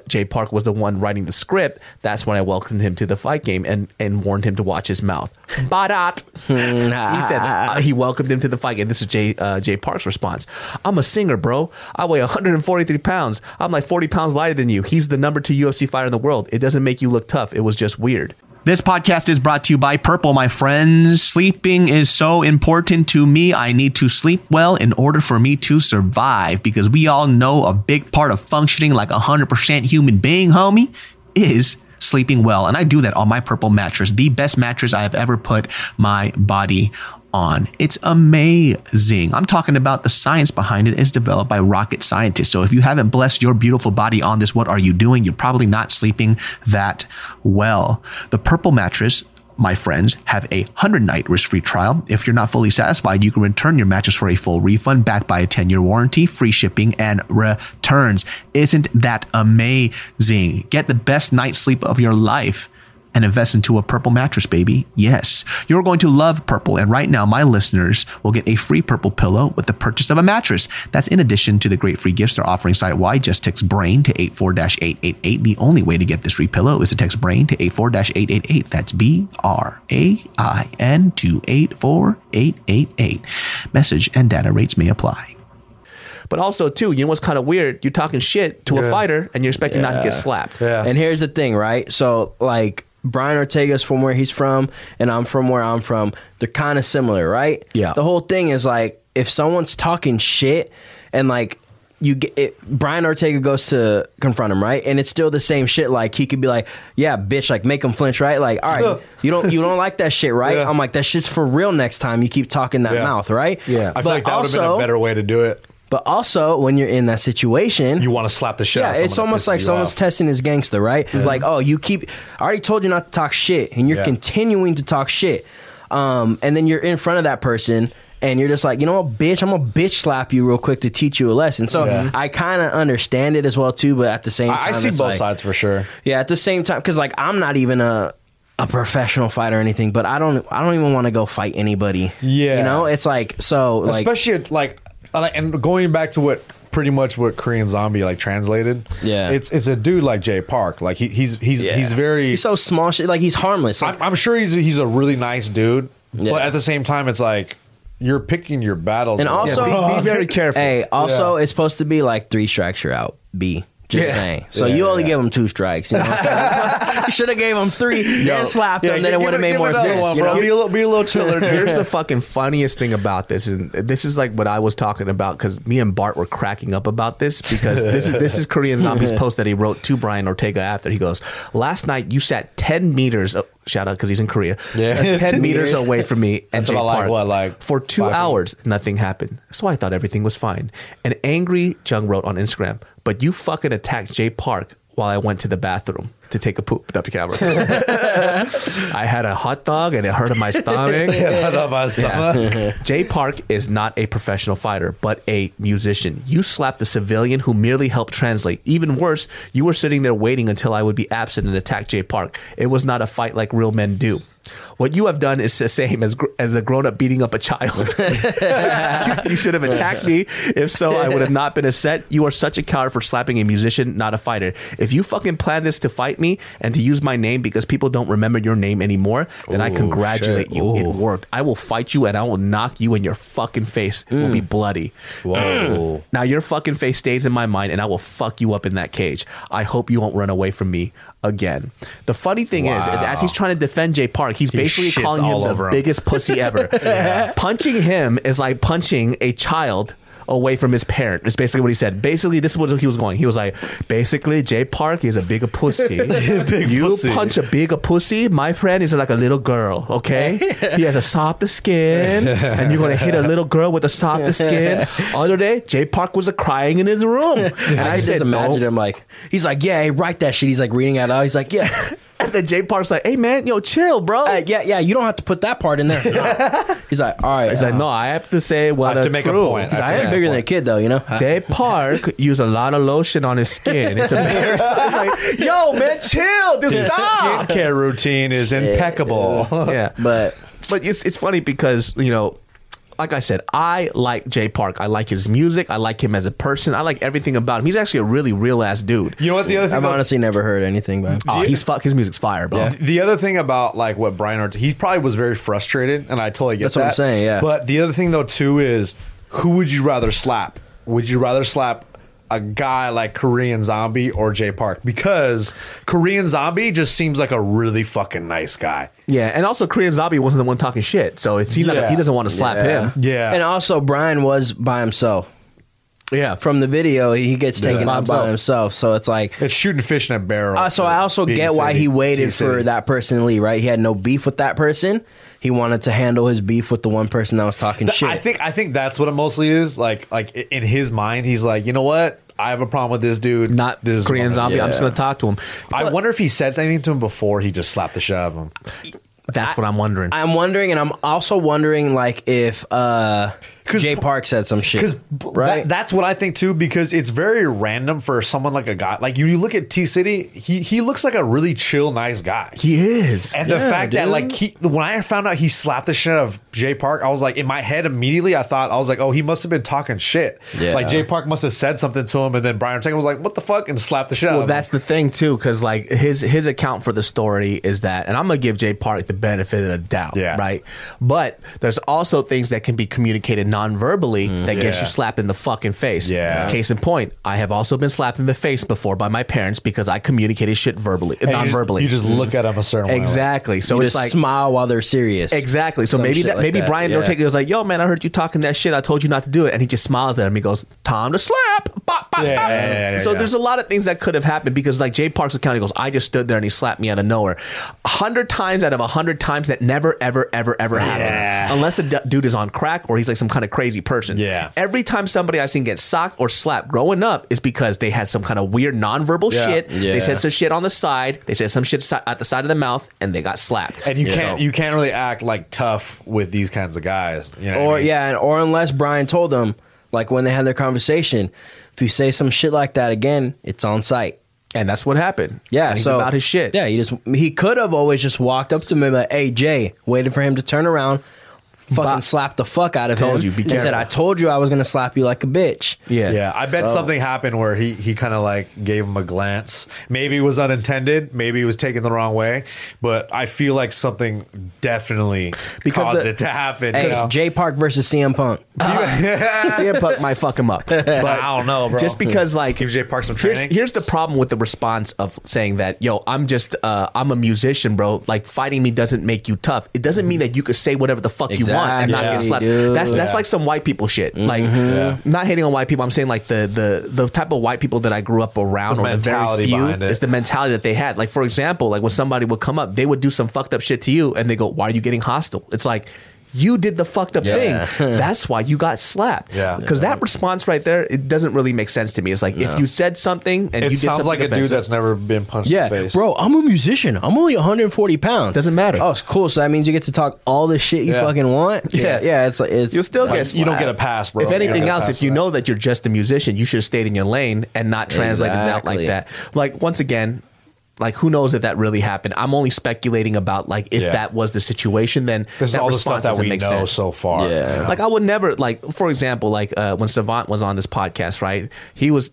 Jay Park was the one writing the script, that's when I welcomed him to the fight game and warned him to watch his mouth. Badat! He said he welcomed him to the fight game. This is Jay Park's response. I'm a singer, bro. I weigh 143 pounds. I'm like 40 pounds lighter than you. He's the number 2 UFC fighter in the world. It doesn't make you look tough. It was just weird. This podcast is brought to you by Purple, my friends. Sleeping is so important to me. I need to sleep well in order for me to survive, because we all know a big part of functioning like 100% human being, homie, is sleeping well. And I do that on my Purple mattress, the best mattress I have ever put my body on. It's amazing. I'm talking about the science behind it is developed by rocket scientists. So if you haven't blessed your beautiful body on this, what are you doing? You're probably not sleeping that well. The Purple mattress, my friends, have a 100-night risk-free trial. If you're not fully satisfied, you can return your mattress for a full refund, backed by a 10-year warranty, free shipping, and returns. Isn't that amazing? Get the best night's sleep of your life and invest into a Purple mattress, baby. Yes, you're going to love Purple. And right now, my listeners will get a free Purple pillow with the purchase of a mattress. That's in addition to the great free gifts they're offering site-wide. Just text BRAIN to 84-888. The only way to get this free pillow is to text BRAIN to 84-888. That's BRAIN to 84888. Message and data rates may apply. But also, too, you know what's kind of weird? You're talking shit to a fighter, and you're expecting not to get slapped. Yeah. And here's the thing, right? So, like, Brian Ortega's from where he's from, and I'm from where I'm from. They're kind of similar, right? Yeah. The whole thing is like, if someone's talking shit, and like you get it, Brian Ortega goes to confront him, right? And it's still the same shit. Like he could be like, "Yeah, bitch," like make him flinch, right? Like, all right, you don't like that shit, right? Yeah. I'm like, that shit's for real. Next time you keep talking that mouth, right? Yeah. I feel like that would have been a better way to do it. But also, when you're in that situation, you want to slap the shit out of someone. It's almost like someone's testing his gangster, right? Yeah. Like, oh, I already told you not to talk shit, and you're continuing to talk shit. And then you're in front of that person, and you're just like, you know what, bitch, I'm going to bitch slap you real quick to teach you a lesson. So yeah. I kind of understand it as well, too, but at the same time, I see both sides for sure. Yeah, at the same time, because, like, I'm not even a professional fighter or anything, but I don't even want to go fight anybody. Yeah. You know, it's like, so, like. Especially, like, and going back to what. Pretty much what Korean Zombie like translated. Yeah, it's a dude like Jay Park. Like he's very he's so small. Like he's harmless. Like, I'm sure he's a really nice dude, yeah. But at the same time, it's like you're picking your battles. And also, be very careful. Hey, also it's supposed to be like 3 strikes you're out. Just saying. So you only give him 2 strikes. You know what I'm saying? You should have gave him 3 and slapped him. Then it would have made more sense. You know? Be a little chiller. Here's the fucking funniest thing about this. And this is like what I was talking about because me and Bart were cracking up about this because this is Korean Zombie's post that he wrote to Brian Ortega after. He goes, last night you sat 10 meters up. Shout out because he's in Korea. Yeah. 10 meters away from me and Jay Park. For 2 hours, nothing happened. So I thought everything was fine. An angry Jung wrote on Instagram, but you fucking attacked Jay Park while I went to the bathroom to take a poop. Camera. I had a hot dog and it hurt my stomach. Jay Park is not a professional fighter, but a musician. You slapped the civilian who merely helped translate. Even worse, you were sitting there waiting until I would be absent and attack Jay Park. It was not a fight like real men do. What you have done is the same as a grown-up beating up a child. You should have attacked me. If so, I would have not been upset. You are such a coward for slapping a musician, not a fighter. If you fucking planned this to fight me and to use my name because people don't remember your name anymore, then I congratulate you. Ooh. It worked. I will fight you and I will knock you in your fucking face. It will be bloody. Whoa. Now your fucking face stays in my mind and I will fuck you up in that cage. I hope you won't run away from me again. The funny thing is as he's trying to defend Jay Park, he's basically calling him the biggest pussy ever. Punching him is like punching a child away from his parent. It's basically what he said. Basically, this is what he was going. He was like, basically, Jay Park is a bigger pussy. Punch a bigger pussy, my friend is like a little girl, okay? He has a softer skin, and you're going to hit a little girl with a softer skin. Other day, Jay Park was crying in his room. And I said, just imagine him like, he's like, yeah, hey, write that shit. He's like reading out loud. He's like, yeah. And then Jay Park's like, hey, man, yo, chill, bro. Yeah, you don't have to put that part in there. No. He's like, all right. He's like, no, I have to say what I have to make a point. I am bigger than a kid, though, you know? Jay Park used a lot of lotion on his skin. It's embarrassing. It's like, yo, man, chill. Just stop. His skincare routine is impeccable. Yeah. But it's funny because, you know, like I said, I like Jay Park. I like his music. I like him as a person. I like everything about him. He's actually a really real-ass dude. You know what the other thing I've honestly never heard anything about him. Oh, his music's fire, bro. Yeah. The other thing about like what Brian Ortega, he probably was very frustrated, and I totally get that. That's what I'm saying, yeah. But the other thing, though, too, is who would you rather slap? Would you rather slap a guy like Korean Zombie or Jay Park? Because Korean Zombie just seems like a really fucking nice guy. Yeah, and also Korean Zombie wasn't the one talking shit, so he doesn't want to slap him. Yeah, and also Brian was by himself. Yeah, from the video he gets taken out by himself, so it's like it's shooting fish in a barrel. So I also get why he waited for that person to leave. Right, he had no beef with that person. He wanted to handle his beef with the one person that was talking shit. I think that's what it mostly is. Like in his mind, he's like, you know what? I have a problem with this dude. Not this Korean Zombie. Yeah. I'm just going to talk to him. I wonder if he said anything to him before he just slapped the shit out of him. That's what I'm wondering. I'm wondering, and I'm also wondering, like, if Jay Park said some shit. Right? That's what I think, too, because it's very random for someone like a guy. Like, you look at T-City, he looks like a really chill, nice guy. He is. And the fact that, like, when I found out he slapped the shit out of Jay Park, I was like, in my head immediately, I thought, oh, he must have been talking shit. Yeah. Like, Jay Park must have said something to him, and then Brian Ortega was like, what the fuck, and slapped the shit out of him. Well, that's the thing, too, because, like, his account for the story is that, and I'm going to give Jay Park the benefit of the doubt, right? But there's also things that can be communicated non-verbally that gets you slapped in the fucking face. Yeah. Case in point, I have also been slapped in the face before by my parents because I communicated shit verbally, non-verbally. You just look at them a certain way. Exactly. So it's just like smile while they're serious. Exactly. So maybe Brian Ortega was like, "Yo, man, I heard you talking that shit. I told you not to do it," and he just smiles at him. He goes, "Time to slap." Bop, bop. There's a lot of things that could have happened, because like Jay Park's account, he goes, I just stood there and he slapped me out of nowhere. 100 times out of 100 times that never ever happens, unless the dude is on crack or he's like some kind of crazy person. Yeah. Every time somebody I've seen get socked or slapped growing up is because they had some kind of weird nonverbal shit. Yeah. They said some shit on the side. They said some shit at the side of the mouth, and they got slapped. And you can't really act like tough with these kinds of guys. You know what I mean? Or unless Brian told them, like when they had their conversation, if you say some shit like that again, it's on site. And that's what happened. Yeah, and he's about his shit. Yeah, he could have always just walked up to me like, "Hey, Jay," waited for him to turn around, fucking slapped the fuck out of him. He said, "I told you I was gonna slap you like a bitch." Yeah. I bet something happened where he kind of like gave him a glance. Maybe it was unintended. Maybe it was taken the wrong way. But I feel like something definitely caused it to happen. Hey, Jay Park versus CM Punk. CM Punk might fuck him up. But I don't know, bro. Just because like give Jay Park some training. Here's the problem with the response of saying that, "Yo, I'm just I'm a musician, bro. Like fighting me doesn't make you tough." It doesn't mean that you could say whatever the fuck you want and not get slapped. That's like some white people shit. Like, not hating on white people. I'm saying like the type of white people that I grew up around, or the very few, is the mentality that they had. Like, for example, like when somebody would come up, they would do some fucked up shit to you, and they go, "Why are you getting hostile?" It's like, you did the fucked up thing. That's why you got slapped. Because that response right there, it doesn't really make sense to me. It's like, if you said something and you did something like offensive. A dude that's never been punched in the face. Bro, I'm a musician. I'm only 140 pounds. Doesn't matter. Oh, it's cool. So that means you get to talk all the shit you fucking want? Yeah. Yeah, it's like, you'll still get slapped. You don't get a pass, bro. If anything else, if you know that you're just a musician, you should have stayed in your lane and not translated it out like that. Like, once again, like, who knows if that really happened? I'm only speculating about, like, if that was the situation, then that all the stuff that we know sense. So far. Yeah. Like, I would never, like, for example, like, when Savant was on this podcast, right?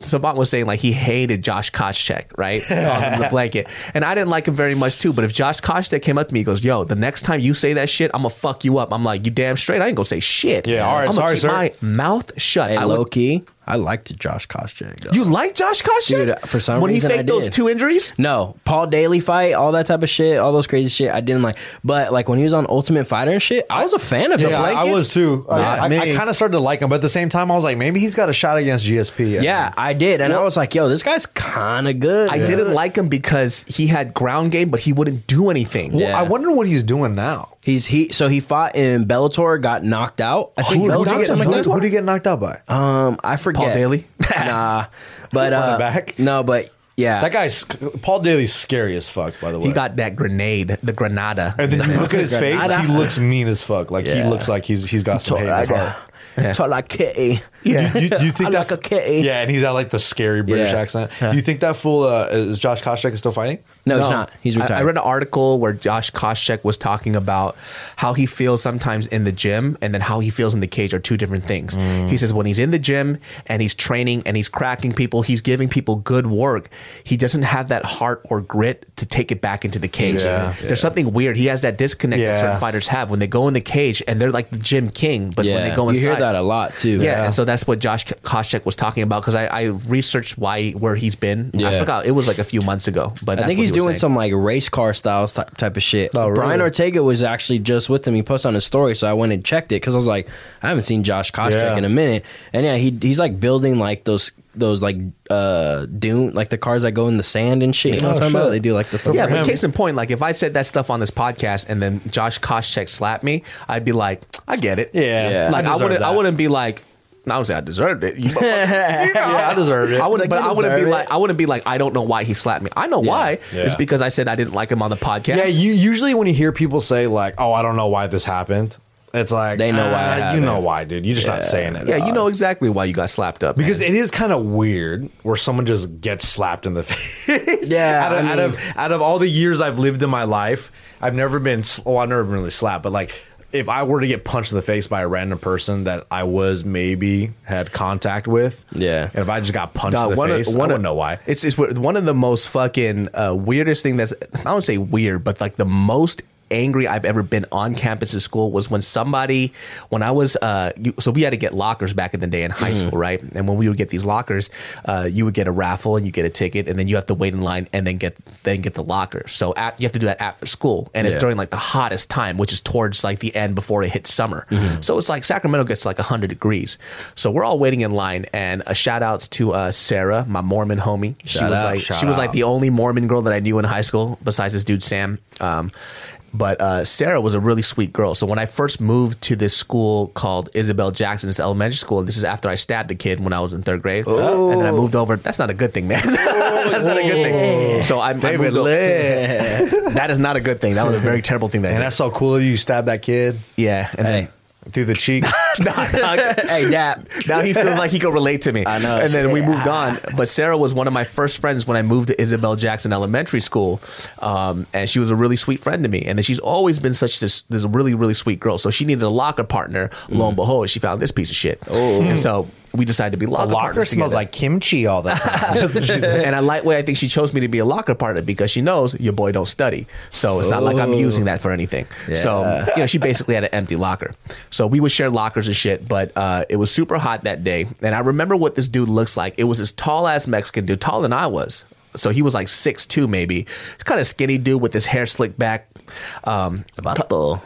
Savant was saying, like, he hated Josh Koscheck, right? Called him the blanket. And I didn't like him very much, too. But if Josh Koscheck came up to me, he goes, "Yo, the next time you say that shit, I'm gonna fuck you up." I'm like, "You damn straight. I ain't gonna say shit." Yeah, all right, I'm gonna keep my mouth shut. Hey, low-key. I liked Josh Koscheck, though. You like Josh Koscheck? Dude, for some reason I did. When he faked those 2 injuries? No. Paul Daly fight, all that type of shit, all those crazy shit, I didn't like. But, like, when he was on Ultimate Fighter and shit, I was a fan of him. Yeah, I was, too. I kind of started to like him, but at the same time, I was like, maybe he's got a shot against GSP. I did. And I was like, yo, this guy's kind of good. I didn't like him because he had ground game, but he wouldn't do anything. Yeah. Well, I wonder what he's doing now. So he fought in Bellator, got knocked out. I think who did he get knocked out by? I forget. Paul Daly? Nah. But that guy's Paul Daly's scary as fuck, by the way. He got that grenade, the Granada. And then you look at his face, he looks mean as fuck. Like he looks like he's got some hate as well. Yeah. Talk like kitty. Yeah. Do you think that, like a kitty? Yeah, and he's got like the scary British accent. Yeah. Do you think that fool is Josh Koscheck is still fighting? No, he's not. He's retired. I read an article where Josh Koscheck was talking about how he feels sometimes in the gym and then how he feels in the cage are two different things. Mm. He says when he's in the gym and he's training and he's cracking people, he's giving people good work, he doesn't have that heart or grit to take it back into the cage. Yeah. There's something weird. He has that disconnect that certain fighters have when they go in the cage and they're like the gym king, but when they go inside. You hear that a lot too. Yeah. And so that's what Josh Koscheck was talking about because I researched where he's been. Yeah. I forgot. It was like a few months ago. But I think he's doing some like race car styles type of shit. Oh, really? Brian Ortega was actually just with him. He posted on his story, so I went and checked it because I was like, I haven't seen Josh Koscheck in a minute. And he's like building like those like dune, like the cars that go in the sand and shit. You know what I'm talking about? They do like the but case in point, like if I said that stuff on this podcast and then Josh Koscheck slapped me, I'd be like, I get it. Yeah. Like I wouldn't be like, I would say I deserved it. I deserved it. I wouldn't be like, I don't know why he slapped me. I know why. Yeah. It's because I said I didn't like him on the podcast. Yeah, you usually when you hear people say like, oh, I don't know why this happened. It's like, they know why. You know why, dude. You're just not saying it. Yeah, you know exactly why you got slapped up. Because it is kind of weird where someone just gets slapped in the face. Yeah. Out of all the years I've lived in my life, I've never been really slapped, but like, if I were to get punched in the face by a random person that I was maybe had contact with, and if I just got punched in the face, I don't know why. It's one of the most fucking weirdest thing that's, I don't say weird, but like the most angry I've ever been on campus at school was when somebody, when I was, so we had to get lockers back in the day in high school, right? And when we would get these lockers, you would get a raffle and you get a ticket, and then you have to wait in line and then get the locker. So you have to do that after school, and it's during like the hottest time, which is towards like the end before it hits summer. So it's like Sacramento gets like 100 degrees. So we're all waiting in line, and a shout outs to Sarah, my Mormon homie. She was like the only Mormon girl that I knew in high school besides this dude Sam. But Sarah was a really sweet girl. So when I first moved to this school called Isabel Jackson, it's elementary school, and this is after I stabbed a kid when I was in third grade. Oh. And then I moved over. That's not a good thing, man. That's not a good thing. So I moved over. That is not a good thing. That was a very terrible thing. And that's so cool of you. Stabbed that kid. Yeah. And then through the cheek. Hey, Dap. Now he feels like he can relate to me. I know. And then we moved on. But Sarah was one of my first friends when I moved to Isabel Jackson Elementary School. And she was a really sweet friend to me. And then she's always been such this really, really sweet girl. So she needed a locker partner. Lo and behold, she found this piece of shit. Oh. And so we decided to be locker partners together. Smells like kimchi all that time. And I think she chose me to be a locker partner because she knows your boy don't study. So it's not like I'm using that for anything. Yeah. So she basically had an empty locker. So we would share lockers and shit, but it was super hot that day. And I remember what this dude looks like. It was this tall-ass Mexican dude, taller than I was. So he was like 6'2", maybe. Kind of skinny dude with his hair slicked back.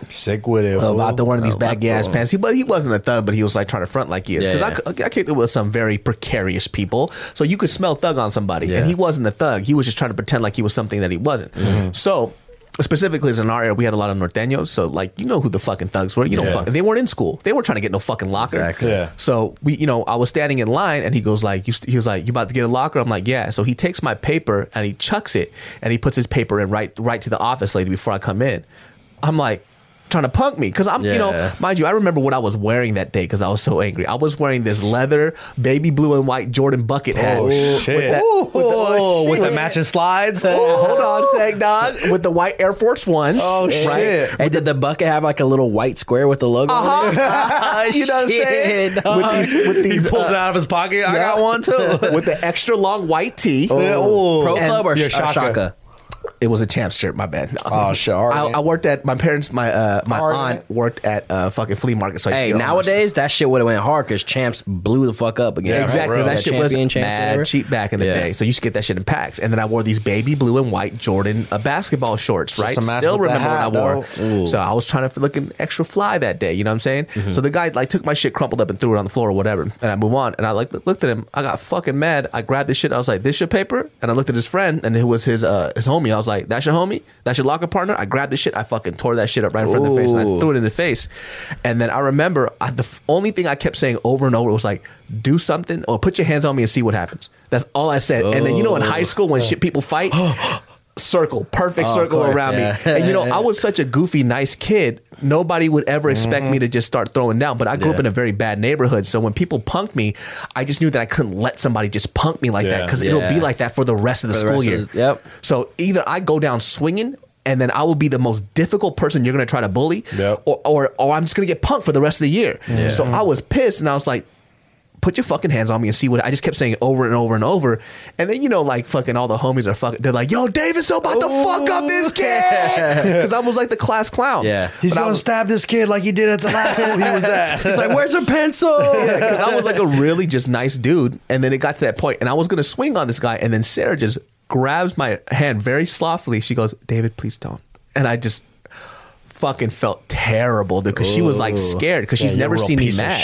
Sick with it. About the one of these baggy ass pants. But he wasn't a thug, but he was like trying to front like he is. Because I kicked it with some very precarious people. So you could smell thug on somebody. Yeah. And he wasn't a thug. He was just trying to pretend like he was something that he wasn't. Mm-hmm. So specifically in our area, we had a lot of Norteños. So like, you know who the fucking thugs were. You don't fucking, they weren't in school. They weren't trying to get no fucking locker. Exactly. Yeah. So we, I was standing in line, and he goes like, he was like, you about to get a locker? I'm like, yeah. So he takes my paper and he chucks it, and he puts his paper in right to the office lady before I come in. I'm like, trying to punk me, because I'm mind you, I remember what I was wearing that day because I was so angry. I was wearing this leather baby blue and white Jordan bucket hat with the matching slides. Hold on sec, dog. With the white Air Force Ones. Oh shit. Right? And did the bucket have like a little white square with the logo on it? You know what I'm saying? With these he pulls it out of his pocket. I got one too. With the extra long white tee. Pro Club or Shaka? It was a Champs shirt, my bad. No. Oh, sure. I worked at my parents. My aunt worked at a fucking flea market. So hey, nowadays that shit would have went hard because Champs blew the fuck up again. Yeah, exactly. Right? That shit was mad cheap back in the day. So you used to get that shit in packs. And then I wore these baby blue and white Jordan basketball shorts. Right. Still remember what I wore. So I was trying to look extra fly that day. You know what I'm saying? Mm-hmm. So the guy like took my shit, crumpled up, and threw it on the floor or whatever. And I move on. And I like looked at him. I got fucking mad. I grabbed this shit. I was like, this your paper? And I looked at his friend, and it was his homie. I was like, that's your homie? That's your locker partner? I grabbed the shit. I fucking tore that shit up right in front of their face, and I threw it in the face. And then I remember the only thing I kept saying over and over was like, do something or put your hands on me and see what happens. That's all I said. And then, in high school when shit people fight, circle around me. And I was such a goofy, nice kid. Nobody would ever expect me to just start throwing down. But I grew up in a very bad neighborhood. So when people punked me, I just knew that I couldn't let somebody just punk me like that, because it'll be like that for the rest of the school year. So either I go down swinging, and then I will be the most difficult person you're going to try to bully, or I'm just going to get punked for the rest of the year. So I was pissed, and I was like, put your fucking hands on me and see what I just kept saying over and over and over. And then, like fucking all the homies are fucking, they're like, yo, David's so about to fuck up this kid. Because I was like the class clown. Yeah. He's going to stab this kid like he did at the last school he was at. He's like, where's your pencil? Because I was like a really just nice dude. And then it got to that point, and I was going to swing on this guy. And then Sarah just grabs my hand very slothfully. She goes, David, please don't. And I just fucking felt terrible, dude, because she was like scared, because she's never seen me mad.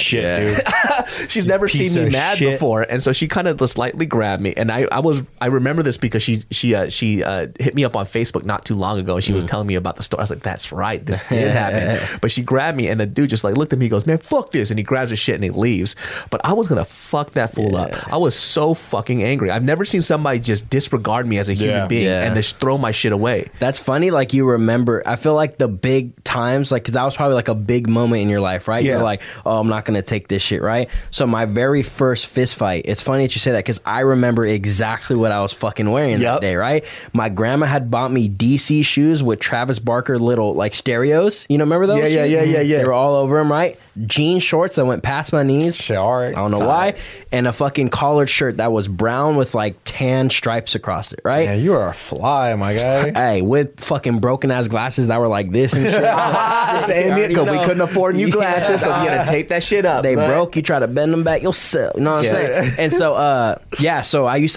She's never seen me mad before, and so she kind of just lightly grabbed me. And I remember this because she hit me up on Facebook not too long ago, and she was telling me about the story. I was like, that's right, this did happen. But she grabbed me, and the dude just like looked at me. He goes, man, fuck this, and he grabs his shit and he leaves. But I was gonna fuck that fool up. I was so fucking angry. I've never seen somebody just disregard me as a human being and just throw my shit away. That's funny. Like, you remember, I feel like the big big times, like, because that was probably like a big moment in your life, right? Yeah. You're like, oh, I'm not going to take this shit, right? So my very first fist fight, it's funny that you say that because I remember exactly what I was fucking wearing that day, right? My grandma had bought me DC shoes with Travis Barker little, like, stereos. You know, remember those? Yeah. They were all over them, right? Jean shorts that went past my knees. Sure. I don't know why. Right. And a fucking collared shirt that was brown with, like, tan stripes across it, right? Yeah, you are a fly, my guy. Hey, with fucking broken-ass glasses that were like this and shit. Same here, because we couldn't afford new glasses, so we had to tape that shit up. They broke. You try to bend them back yourself. You know what I'm saying? And so, so we used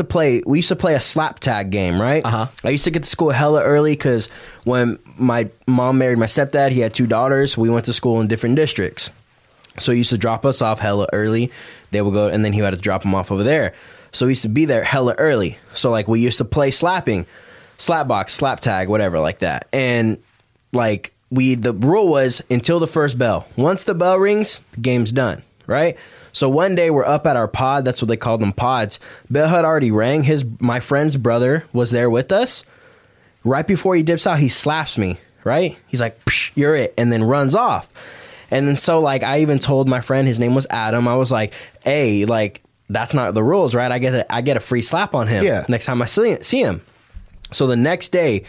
to play a slap tag game, right? Uh-huh. I used to get to school hella early because when my mom married my stepdad, he had two daughters. We went to school in different districts. So he used to drop us off hella early. They would go, and then he had to drop them off over there. So we used to be there hella early. So, like, we used to play slapping, slap box, slap tag, whatever like that. And, like, the rule was until the first bell. Once the bell rings, the game's done, right? So one day we're up at our pod. That's what they called them, pods. Bell had already rang. My friend's brother was there with us. Right before he dips out, he slaps me, right? He's like, psh, you're it, and then runs off. And then so, like, I even told my friend, his name was Adam. I was like, hey, like, that's not the rules, right? I get a free slap on him next time I see him. So the next day,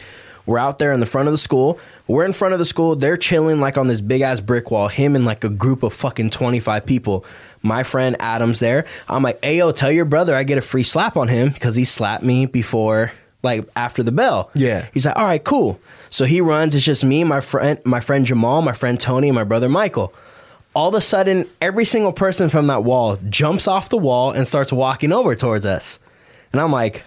we're out there in the front of the school. We're in front of the school. They're chilling, like, on this big-ass brick wall, him and, like, a group of fucking 25 people. My friend Adam's there. I'm like, hey, yo, tell your brother I get a free slap on him because he slapped me before, like, after the bell. Yeah. He's like, all right, cool. So he runs. It's just me, my friend Jamal, my friend Tony, and my brother Michael. All of a sudden, every single person from that wall jumps off the wall and starts walking over towards us. And I'm like,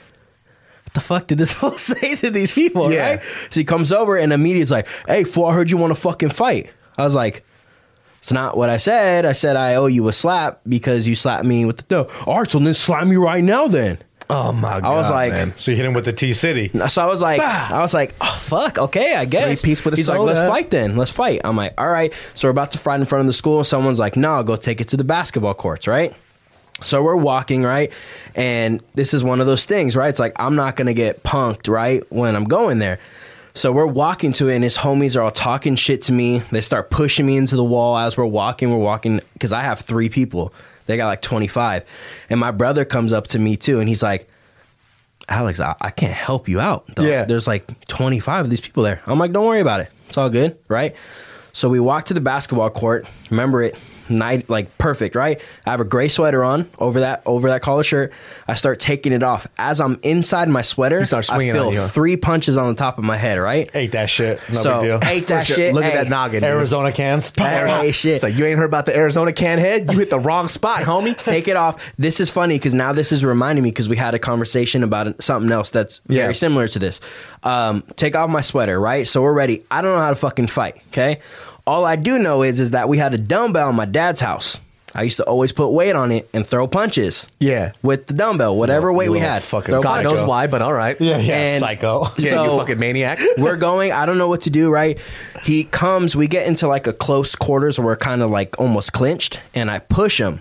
what the fuck did this fool say to these people, right? So he comes over and immediately is like, hey, fool, I heard you want to fucking fight. I was like, it's not what I said. I said I owe you a slap because you slapped me with the dough. All right, so then slap me right now then. Oh my God! I was like, man. So you hit him with the T City. So I was like, bah. I was like, oh fuck, okay, I guess. He's like, let's fight then, let's fight. I'm like, all right. So we're about to fight in front of the school. Someone's like, no, go take it to the basketball courts, right? So we're walking, right, and this is one of those things, right? It's like I'm not gonna get punked, right, when I'm going there. So we're walking to it, and his homies are all talking shit to me. They start pushing me into the wall as we're walking because I have three people. They got like 25. And my brother comes up to me too. And he's like, Alex, I can't help you out. Yeah. There's like 25 of these people there. I'm like, don't worry about it. It's all good. Right. So we walk to the basketball court. Remember it. Night, like perfect. Right. I have a gray sweater on over that collar shirt. I start taking it off. As I'm inside my sweater, I feel three punches on the top of my head. Right. Ate that shit. No big deal. Ate that shit. Look at that noggin. Arizona cans. Hey, shit. It's like you ain't heard about the Arizona can head. You hit the wrong spot, homie. Take it off. This is funny because now this is reminding me because we had a conversation about something else that's very similar to this. Take off my sweater. Right. So we're ready. I don't know how to fucking fight. Okay. All I do know is that we had a dumbbell in my dad's house. I used to always put weight on it and throw punches. Yeah. With the dumbbell, whatever weight we had. Fucking God knows why, but all right. Yeah. And psycho. So yeah, you fucking maniac. We're going. I don't know what to do, right? He comes. We get into like a close quarters where we're kind of like almost clinched, and I push him.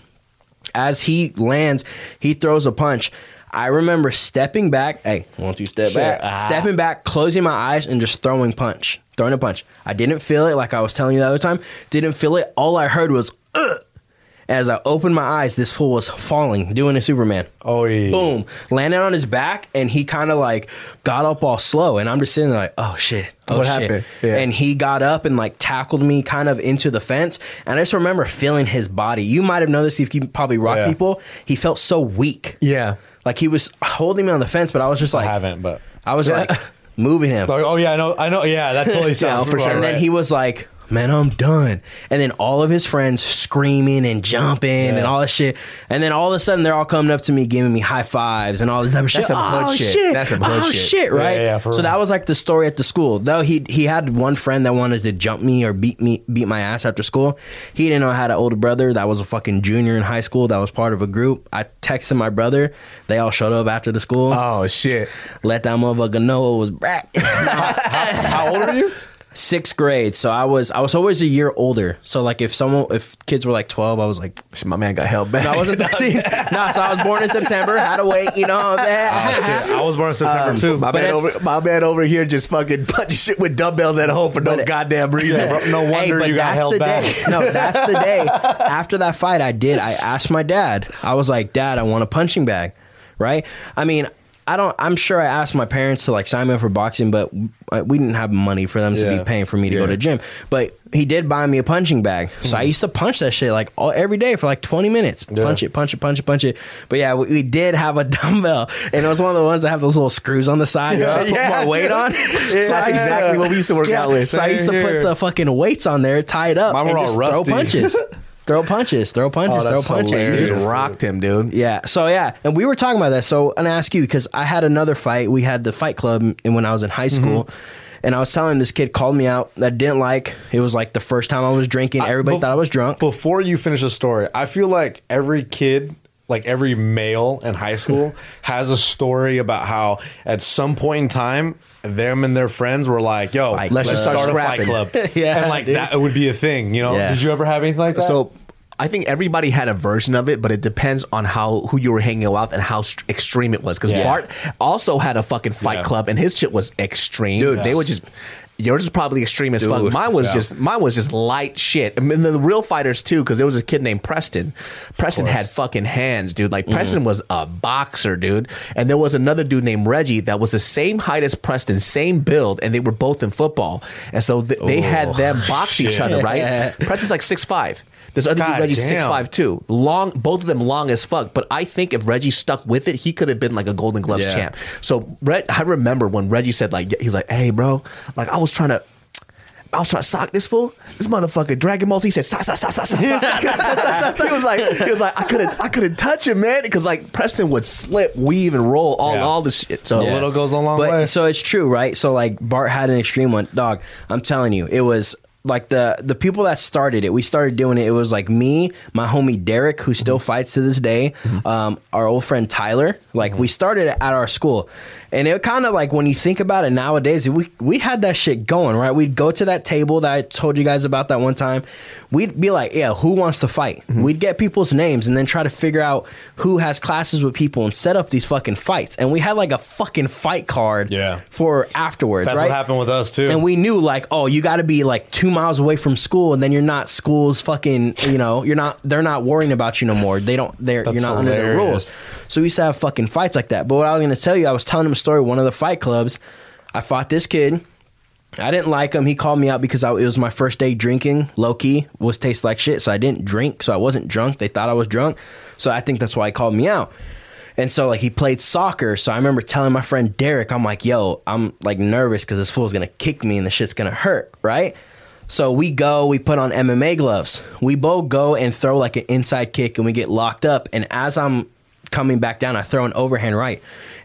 As he lands, he throws a punch. I remember stepping back. Hey, won't you step back? Stepping back, closing my eyes, and just throwing a punch. I didn't feel it like I was telling you the other time. Didn't feel it. All I heard was, ugh. As I opened my eyes, this fool was falling, doing a Superman. Oh, yeah. Boom. Landed on his back, and he kind of, like, got up all slow. And I'm just sitting there like, oh, shit. What happened? Yeah. And he got up and, like, tackled me kind of into the fence. And I just remember feeling his body. You might have noticed if you probably rock people. He felt so weak. Yeah. Like, he was holding me on the fence, but I was just like... I was like, moving him. Like, oh, yeah, I know. Yeah, that totally sounds for sure. And then he was like... man, I'm done. And then all of his friends screaming and jumping and all that shit. And then all of a sudden, they're all coming up to me, giving me high fives and all this type of shit. That's some hood shit. That's some hood shit. Oh, shit, right? Yeah, so that was like the story at the school. Though he had one friend that wanted to jump me or beat my ass after school. He didn't know I had an older brother that was a fucking junior in high school that was part of a group. I texted my brother. They all showed up after the school. Oh, shit. Let that motherfucker know it was back. How old are you? 6th grade, so I was always a year older. So like if kids were like 12, I was like, my man got held back. No, I wasn't 13. No, so I was born in September. Had to wait, you know that. I was born in September too. My man over here just fucking punching shit with dumbbells at home for no goddamn reason. Yeah. No wonder you got held back. No, that's the day. After that fight, I asked my dad. I was like, Dad, I want a punching bag, right? I mean, I'm sure I asked my parents to like sign me up for boxing, but we didn't have money for them to be paying for me to go to the gym. But he did buy me a punching bag. So I used to punch that shit like every day for like 20 minutes. Punch it. But yeah, we did have a dumbbell. And it was one of the ones that have those little screws on the side that I put my weight on. So that's exactly what we used to work out with. So I used to put the fucking weights on there, tie it up, and just throw punches. Throw punches. You just rocked him, dude. Yeah. So, yeah. And we were talking about that. So, I'm going to ask you, because I had another fight. We had the fight club when I was in high school. Mm-hmm. And I was telling this kid called me out that I didn't like. It was like the first time I was drinking. Everybody thought I was drunk. Before you finish the story, I feel like every kid, like every male in high school, has a story about how at some point in time, them and their friends were like, yo, let's just start a fight club. Yeah, and like dude, that would be a thing, you know? Yeah. Did you ever have anything like that? So, I think everybody had a version of it, but it depends on who you were hanging out with and how extreme it was. Because Bart also had a fucking fight club, and his shit was extreme. Dude, they would just... Yours is probably extreme as fuck. Mine was just light shit. I mean, the real fighters too, because there was a kid named Preston. Preston had fucking hands, dude. Like Preston was a boxer, dude. And there was another dude named Reggie that was the same height as Preston, same build, and they were both in football. And so they had them box each other, right? Preston's like 6'5". This other dude, Reggie's 6'5" too. Long, both of them long as fuck. But I think if Reggie stuck with it, he could have been like a Golden Gloves champ. So I remember when Reggie said, like, he's like, hey, bro, like I was trying to sock this fool. This motherfucker Dragon Balls. He said, sock. He was like, I couldn't touch him, man, because like Preston would slip, weave, and roll all the shit. So a little goes a long way. So it's true, right? So like Bart had an extreme one, dog. I'm telling you, it was. Like the people that started it, we started doing it. It was like me, my homie Derek, who still fights to this day, our old friend Tyler. Like we started at our school, and it kind of like when you think about it nowadays, we had that shit going, right? We'd go to that table that I told you guys about that one time. We'd be like, yeah, who wants to fight? We'd get people's names and then try to figure out who has classes with people and set up these fucking fights. And we had like a fucking fight card for afterwards. That's right? What happened with us too. And we knew like, oh, you got to be like 2 miles away from school, and then you're not school's fucking, you know, you're not, they're not worrying about you no more. They don't, they're, that's, you're not hilarious, under their rules. So we used to have fucking fights like that. But what I was going to tell you, I was telling him a story. One of the fight clubs, I fought this kid. I didn't like him. He called me out because it was my first day drinking. Low key was taste like shit. So I didn't drink. So I wasn't drunk. They thought I was drunk. So I think that's why he called me out. And so like he played soccer. So I remember telling my friend Derek, I'm like, yo, I'm like nervous because this fool's going to kick me and the shit's going to hurt. Right? So we put on MMA gloves. We both go and throw like an inside kick and we get locked up. And as I'm coming back down, I throw an overhand right.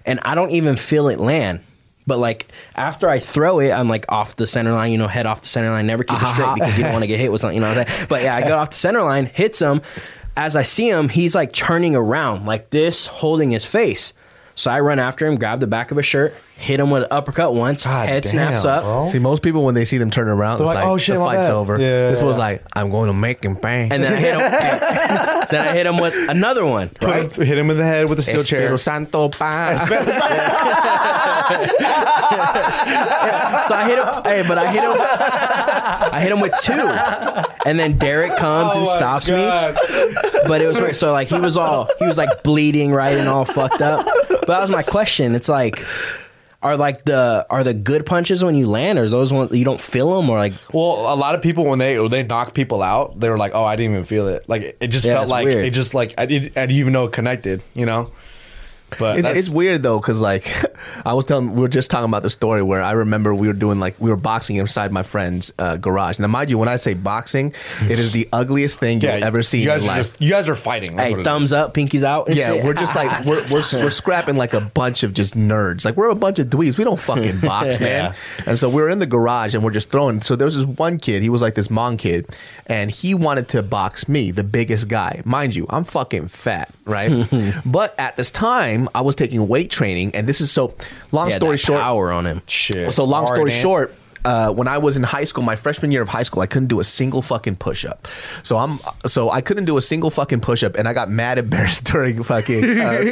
And I don't even feel it land. But like after I throw it, I'm like off the center line, you know, head off the center line, never keep it straight because you don't want to get hit with something, you know what I'm saying? But yeah, I got off the center line, hits him. As I see him, he's like turning around like this, holding his face. So I run after him, grab the back of his shirt, hit him with an uppercut once, snaps up. Bro. See, most people, when they see them turn around, they're like, oh shit, the fight's over. Yeah, this was like, I'm going to make him bang. And then I hit him, then I hit him with another one. Right? Hit him in the head with a steel chair. Santo pan. So I hit him, I hit him with two. And then Derek comes and stops me. But it was weird. So like he was like bleeding, right, and all fucked up. But that was my question. It's like, are the good punches when you land, or those ones you don't feel them, or like? Well, a lot of people when they knock people out, they were like, "Oh, I didn't even feel it." Like it just felt like weird. It just like I didn't even know it connected, you know. But it's weird though, because like we were just talking about the story where I remember we were boxing inside my friend's garage. Now mind you, when I say boxing, it is the ugliest thing you'll ever see in your life. You guys are fighting. Hey, thumbs up, pinkies out. And shit. We're just like we're scrapping like a bunch of just nerds. Like we're a bunch of dweebs. We don't fucking box, man. And so we were in the garage and we're just throwing. So there was this one kid. He was like this Hmong kid, and he wanted to box me, the biggest guy. Mind you, I'm fucking fat, right? But at this time, I was taking weight training, and this is so long story short. Power on him. Shit. So long story short, when I was in high school, my freshman year of high school, I couldn't do a single fucking push up. So I couldn't do a single fucking push up, and I got mad embarrassed during fucking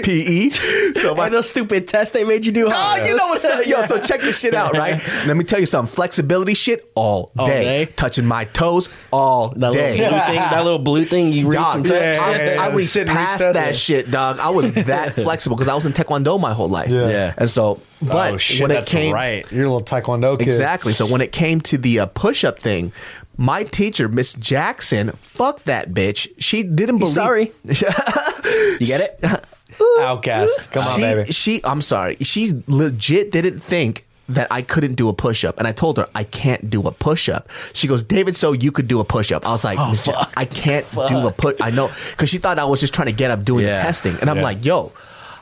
PE. So my those stupid tests they made you do. Oh, you know what's up, yo? So check this shit out, right? Let me tell you something. Flexibility shit all day. Touching my toes all day. That little blue thing you reached. I reached past that shit, dog. I was that flexible because I was in Taekwondo my whole life. Yeah. And so, but when it came, you're a little Taekwondo kid. Exactly. So when it came to the push-up thing, my teacher, Miss Jackson, fuck that bitch. She didn't believe. Sorry. You get it? Outcast. Come on, baby. I'm sorry. She legit didn't think that I couldn't do a push-up. And I told her, I can't do a push-up. She goes, David, so you could do a push-up. I was like, I can't do a push-up. I know. Because she thought I was just trying to get up doing the testing. And I'm like, yo,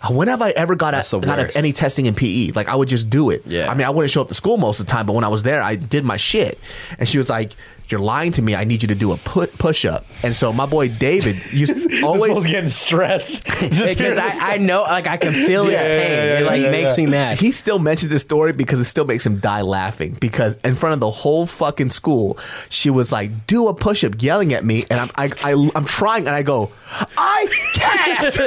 when have I ever got out of any testing in PE? Like, I would just do it. Yeah. I mean, I wouldn't show up to school most of the time, but when I was there, I did my shit. And she was like, you're lying to me. I need you to do a push-up. And so my boy David used to always getting stressed because I know, like, I can feel his pain. It makes me mad. He still mentions this story because it still makes him die laughing, because in front of the whole fucking school, she was like, do a push-up, yelling at me. And I'm trying, and I go, I can't.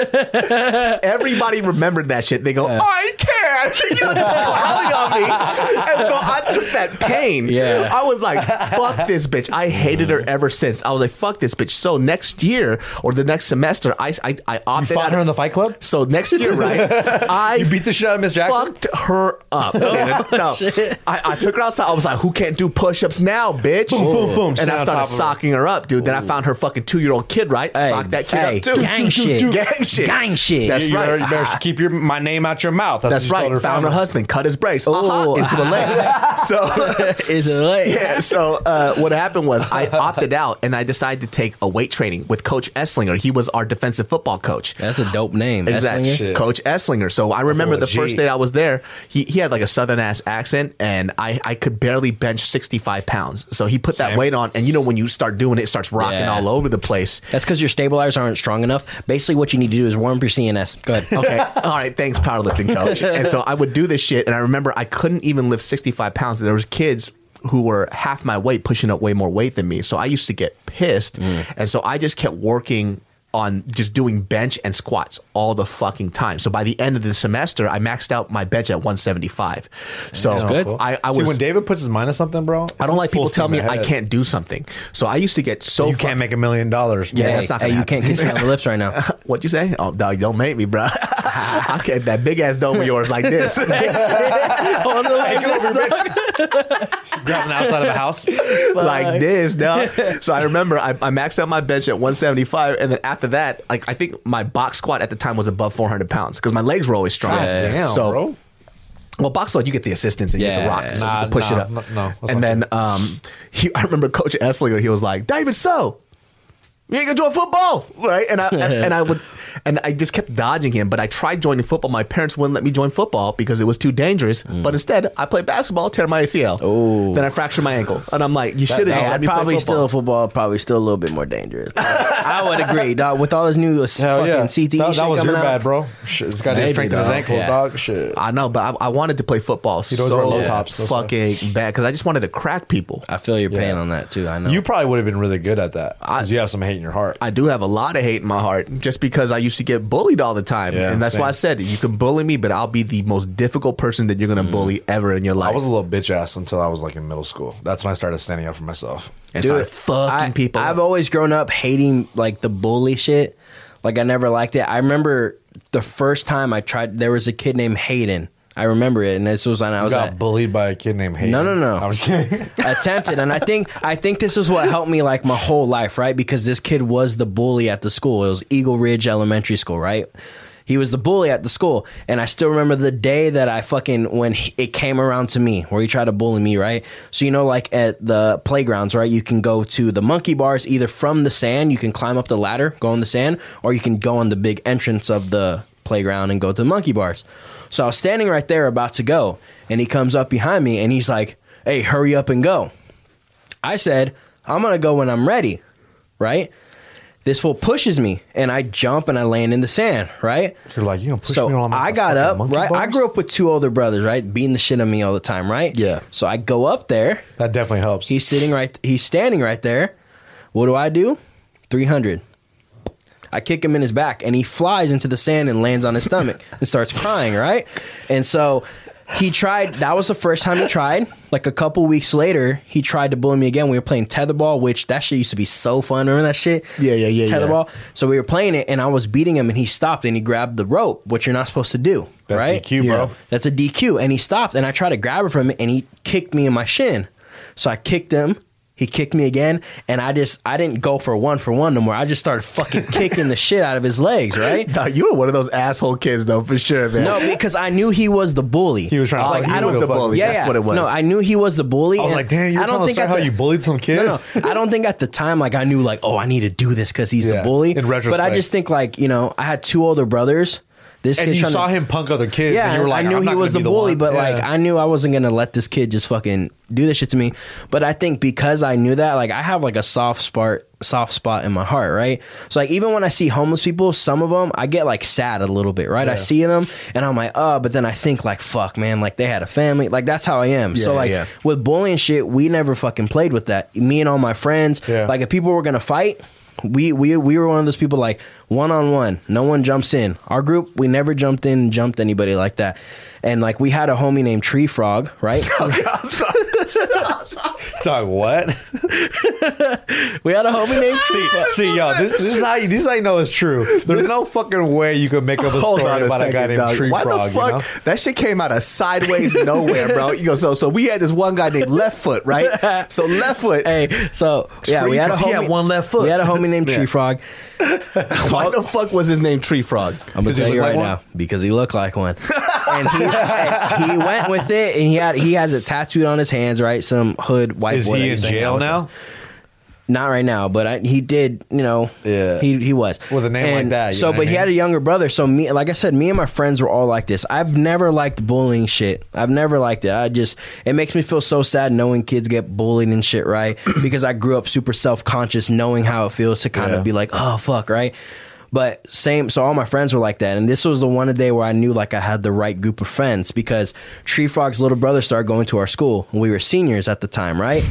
Everybody remembered that shit. They go, I can't. You know, just clowning on me. And so I took that pain. Yeah. I was like, fuck this bitch. I hated her ever since. I was like, fuck this bitch. So next year or the next semester, I opted. You fought her in the fight club? So next year, right? You beat the shit out of Miss Jackson? Fucked her up. I took her outside. I was like, who can't do push-ups now, bitch? Boom, boom, boom. And I started socking her up, dude. Ooh. Then I found her fucking 2-year-old kid, right? Hey, socked that kid up, too. Gang shit. That's right. You better keep my name out your mouth. That's right. Found her husband. Cut his brace. Into the leg. So it's a leg. Yeah, so what happened was I opted out and I decided to take a weight training with Coach Esslinger. He was our defensive football coach. That's a dope name. Exactly. Coach Esslinger. So I remember the first day I was there, he had like a southern ass accent, and I could barely bench 65 pounds. So he put that weight on, and you know when you start doing it, it starts rocking all over the place. That's because your stabilizers aren't strong enough. Basically what you need to do is warm up your CNS. Go ahead. Okay. All right. Thanks, powerlifting coach. And so I would do this shit, and I remember I couldn't even lift 65 pounds. There was kids who were half my weight pushing up way more weight than me. So I used to get pissed. And so I just kept working on just doing bench and squats all the fucking time. So by the end of the semester, I maxed out my bench at 175. So that's good. I was, see, when David puts his mind on something, bro, I don't like people tell me I can't do something. So I used to get so you can't make $1 million. Yeah, that's not gonna happen. You can't kiss me on the lips right now. What'd you say? Oh, dog, don't make me, bro. I'll get that big ass dome of yours like this. On the grabbing outside of a house. Like this, dog. So I remember I maxed out my bench at 175, and then after that, like, I think my box squat at the time was above 400 pounds because my legs were always strong. Yeah. Damn, so, bro. Well, box squat, you get the assistance and you get the rock, so you can push it up. And then I remember Coach Esslinger, he was like, David, so you ain't gonna join football, right? And I just kept dodging him, but I tried joining football. My parents wouldn't let me join football because it was too dangerous. But instead, I played basketball, tear my ACL, then I fractured my ankle, and I'm like, you should have let me play football. Probably still a little bit more dangerous. I would agree, dog. With all this new fucking CTE shit coming out, that was your bad, bro. Shit, this guy didn't strengthen his ankles, dog. Shit, I know, but I wanted to play football so fucking bad because I just wanted to crack people. I feel your pain on that too. I know you probably would have been really good at that because you have some hate in your heart. I do have a lot of hate in my heart just because I used to get bullied all the time, and that's why I said you can bully me, but I'll be the most difficult person that you're gonna bully ever in your life. I was a little bitch ass until I was like in middle school. That's when I started standing up for myself and started fucking people. I've always grown up hating like the bully shit. Like I never liked it. I remember the first time I tried. There was a kid named Hayden. I remember it, and this was when I was bullied by a kid named Hayden. No. I was kidding. Attempted, and I think this is what helped me like my whole life, right? Because this kid was the bully at the school. It was Eagle Ridge Elementary School, right? He was the bully at the school, and I still remember the day that I fucking it came around to me where he tried to bully me, right? So you know, like at the playgrounds, right? You can go to the monkey bars either from the sand, you can climb up the ladder, go on the sand, or you can go on the big entrance of the playground and go to the monkey bars. So I was standing right there about to go, and he comes up behind me and he's like, hey, hurry up and go. I said, I'm gonna go when I'm ready, right? This fool pushes me, and I jump, and I land in the sand, right? You're like, you don't push me on my I got up, right? Bars? I grew up with two older brothers, right? Beating the shit on me all the time, right? Yeah. So I go up there. That definitely helps. He's standing right there. What do? 300. I kick him in his back, and he flies into the sand and lands on his stomach and starts crying, right? And so... He tried, that was the first time he tried. Like a couple weeks later, he tried to bully me again. We were playing tetherball, which that shit used to be so fun. Remember that shit? Yeah. Tetherball. So we were playing it, and I was beating him, and he stopped, and he grabbed the rope, which you're not supposed to do. That's right? DQ, bro. Yeah. That's a DQ. And he stopped, and I tried to grab it from him, and he kicked me in my shin. So I kicked him. He kicked me again, and I didn't go for one no more. I just started fucking kicking the shit out of his legs, right? Dog, you were one of those asshole kids, though, for sure, man. No, because I knew he was the bully. He was trying to he was the bully. Yeah, that's what it was. No, I knew he was the bully. I was like, damn, you were trying to start how you bullied some kid? No, I don't think at the time, like, I knew, like, oh, I need to do this because he's the bully. In retrospect. But I just think, like, you know, I had two older brothers. This and you saw him punk other kids. Yeah, and you were like, I knew he was the bully, but like I knew I wasn't gonna let this kid just fucking do this shit to me. But I think because I knew that, like I have like a soft spot in my heart, right? So like even when I see homeless people, some of them I get like sad a little bit, right? Yeah. I see them and I'm like, but then I think like, fuck, man, like they had a family, like that's how I am. Yeah, so like with bullying shit, we never fucking played with that. Me and all my friends, like if people were gonna fight. We were one of those people like one-on-one, no one jumps in. Our group, we never jumped in and jumped anybody like that. And like we had a homie named Tree Frog, right? Oh, God. Dog, what? We had a homie named Tree Frog. See, yo, this is how you know it's true. There's no fucking way you could make up a story about a guy named Tree Frog. Why the fuck? You know? That shit came out of sideways nowhere, bro. You go, so we had this one guy named Left Foot, right? So Left Foot. Hey, so yeah, we had a homie. He had one left foot. We had a homie named Tree Frog. Why the fuck was his name Tree Frog? I'm gonna tell you right now because he looked like one. And he went with it, and he has it tattooed on his hands, right? Some hood white boy. Is he in jail now? Not right now, but he did. You know, he was with a name like that. So, but he had a younger brother. So me, like I said, me and my friends were all like this. I've never liked bullying shit. I've never liked it. It makes me feel so sad knowing kids get bullied and shit, right? Because I grew up super self-conscious, knowing how it feels to kind of be like, oh fuck, right? But so all my friends were like that. And this was the one day where I knew like I had the right group of friends because Tree Frog's little brother started going to our school. We were seniors at the time, right?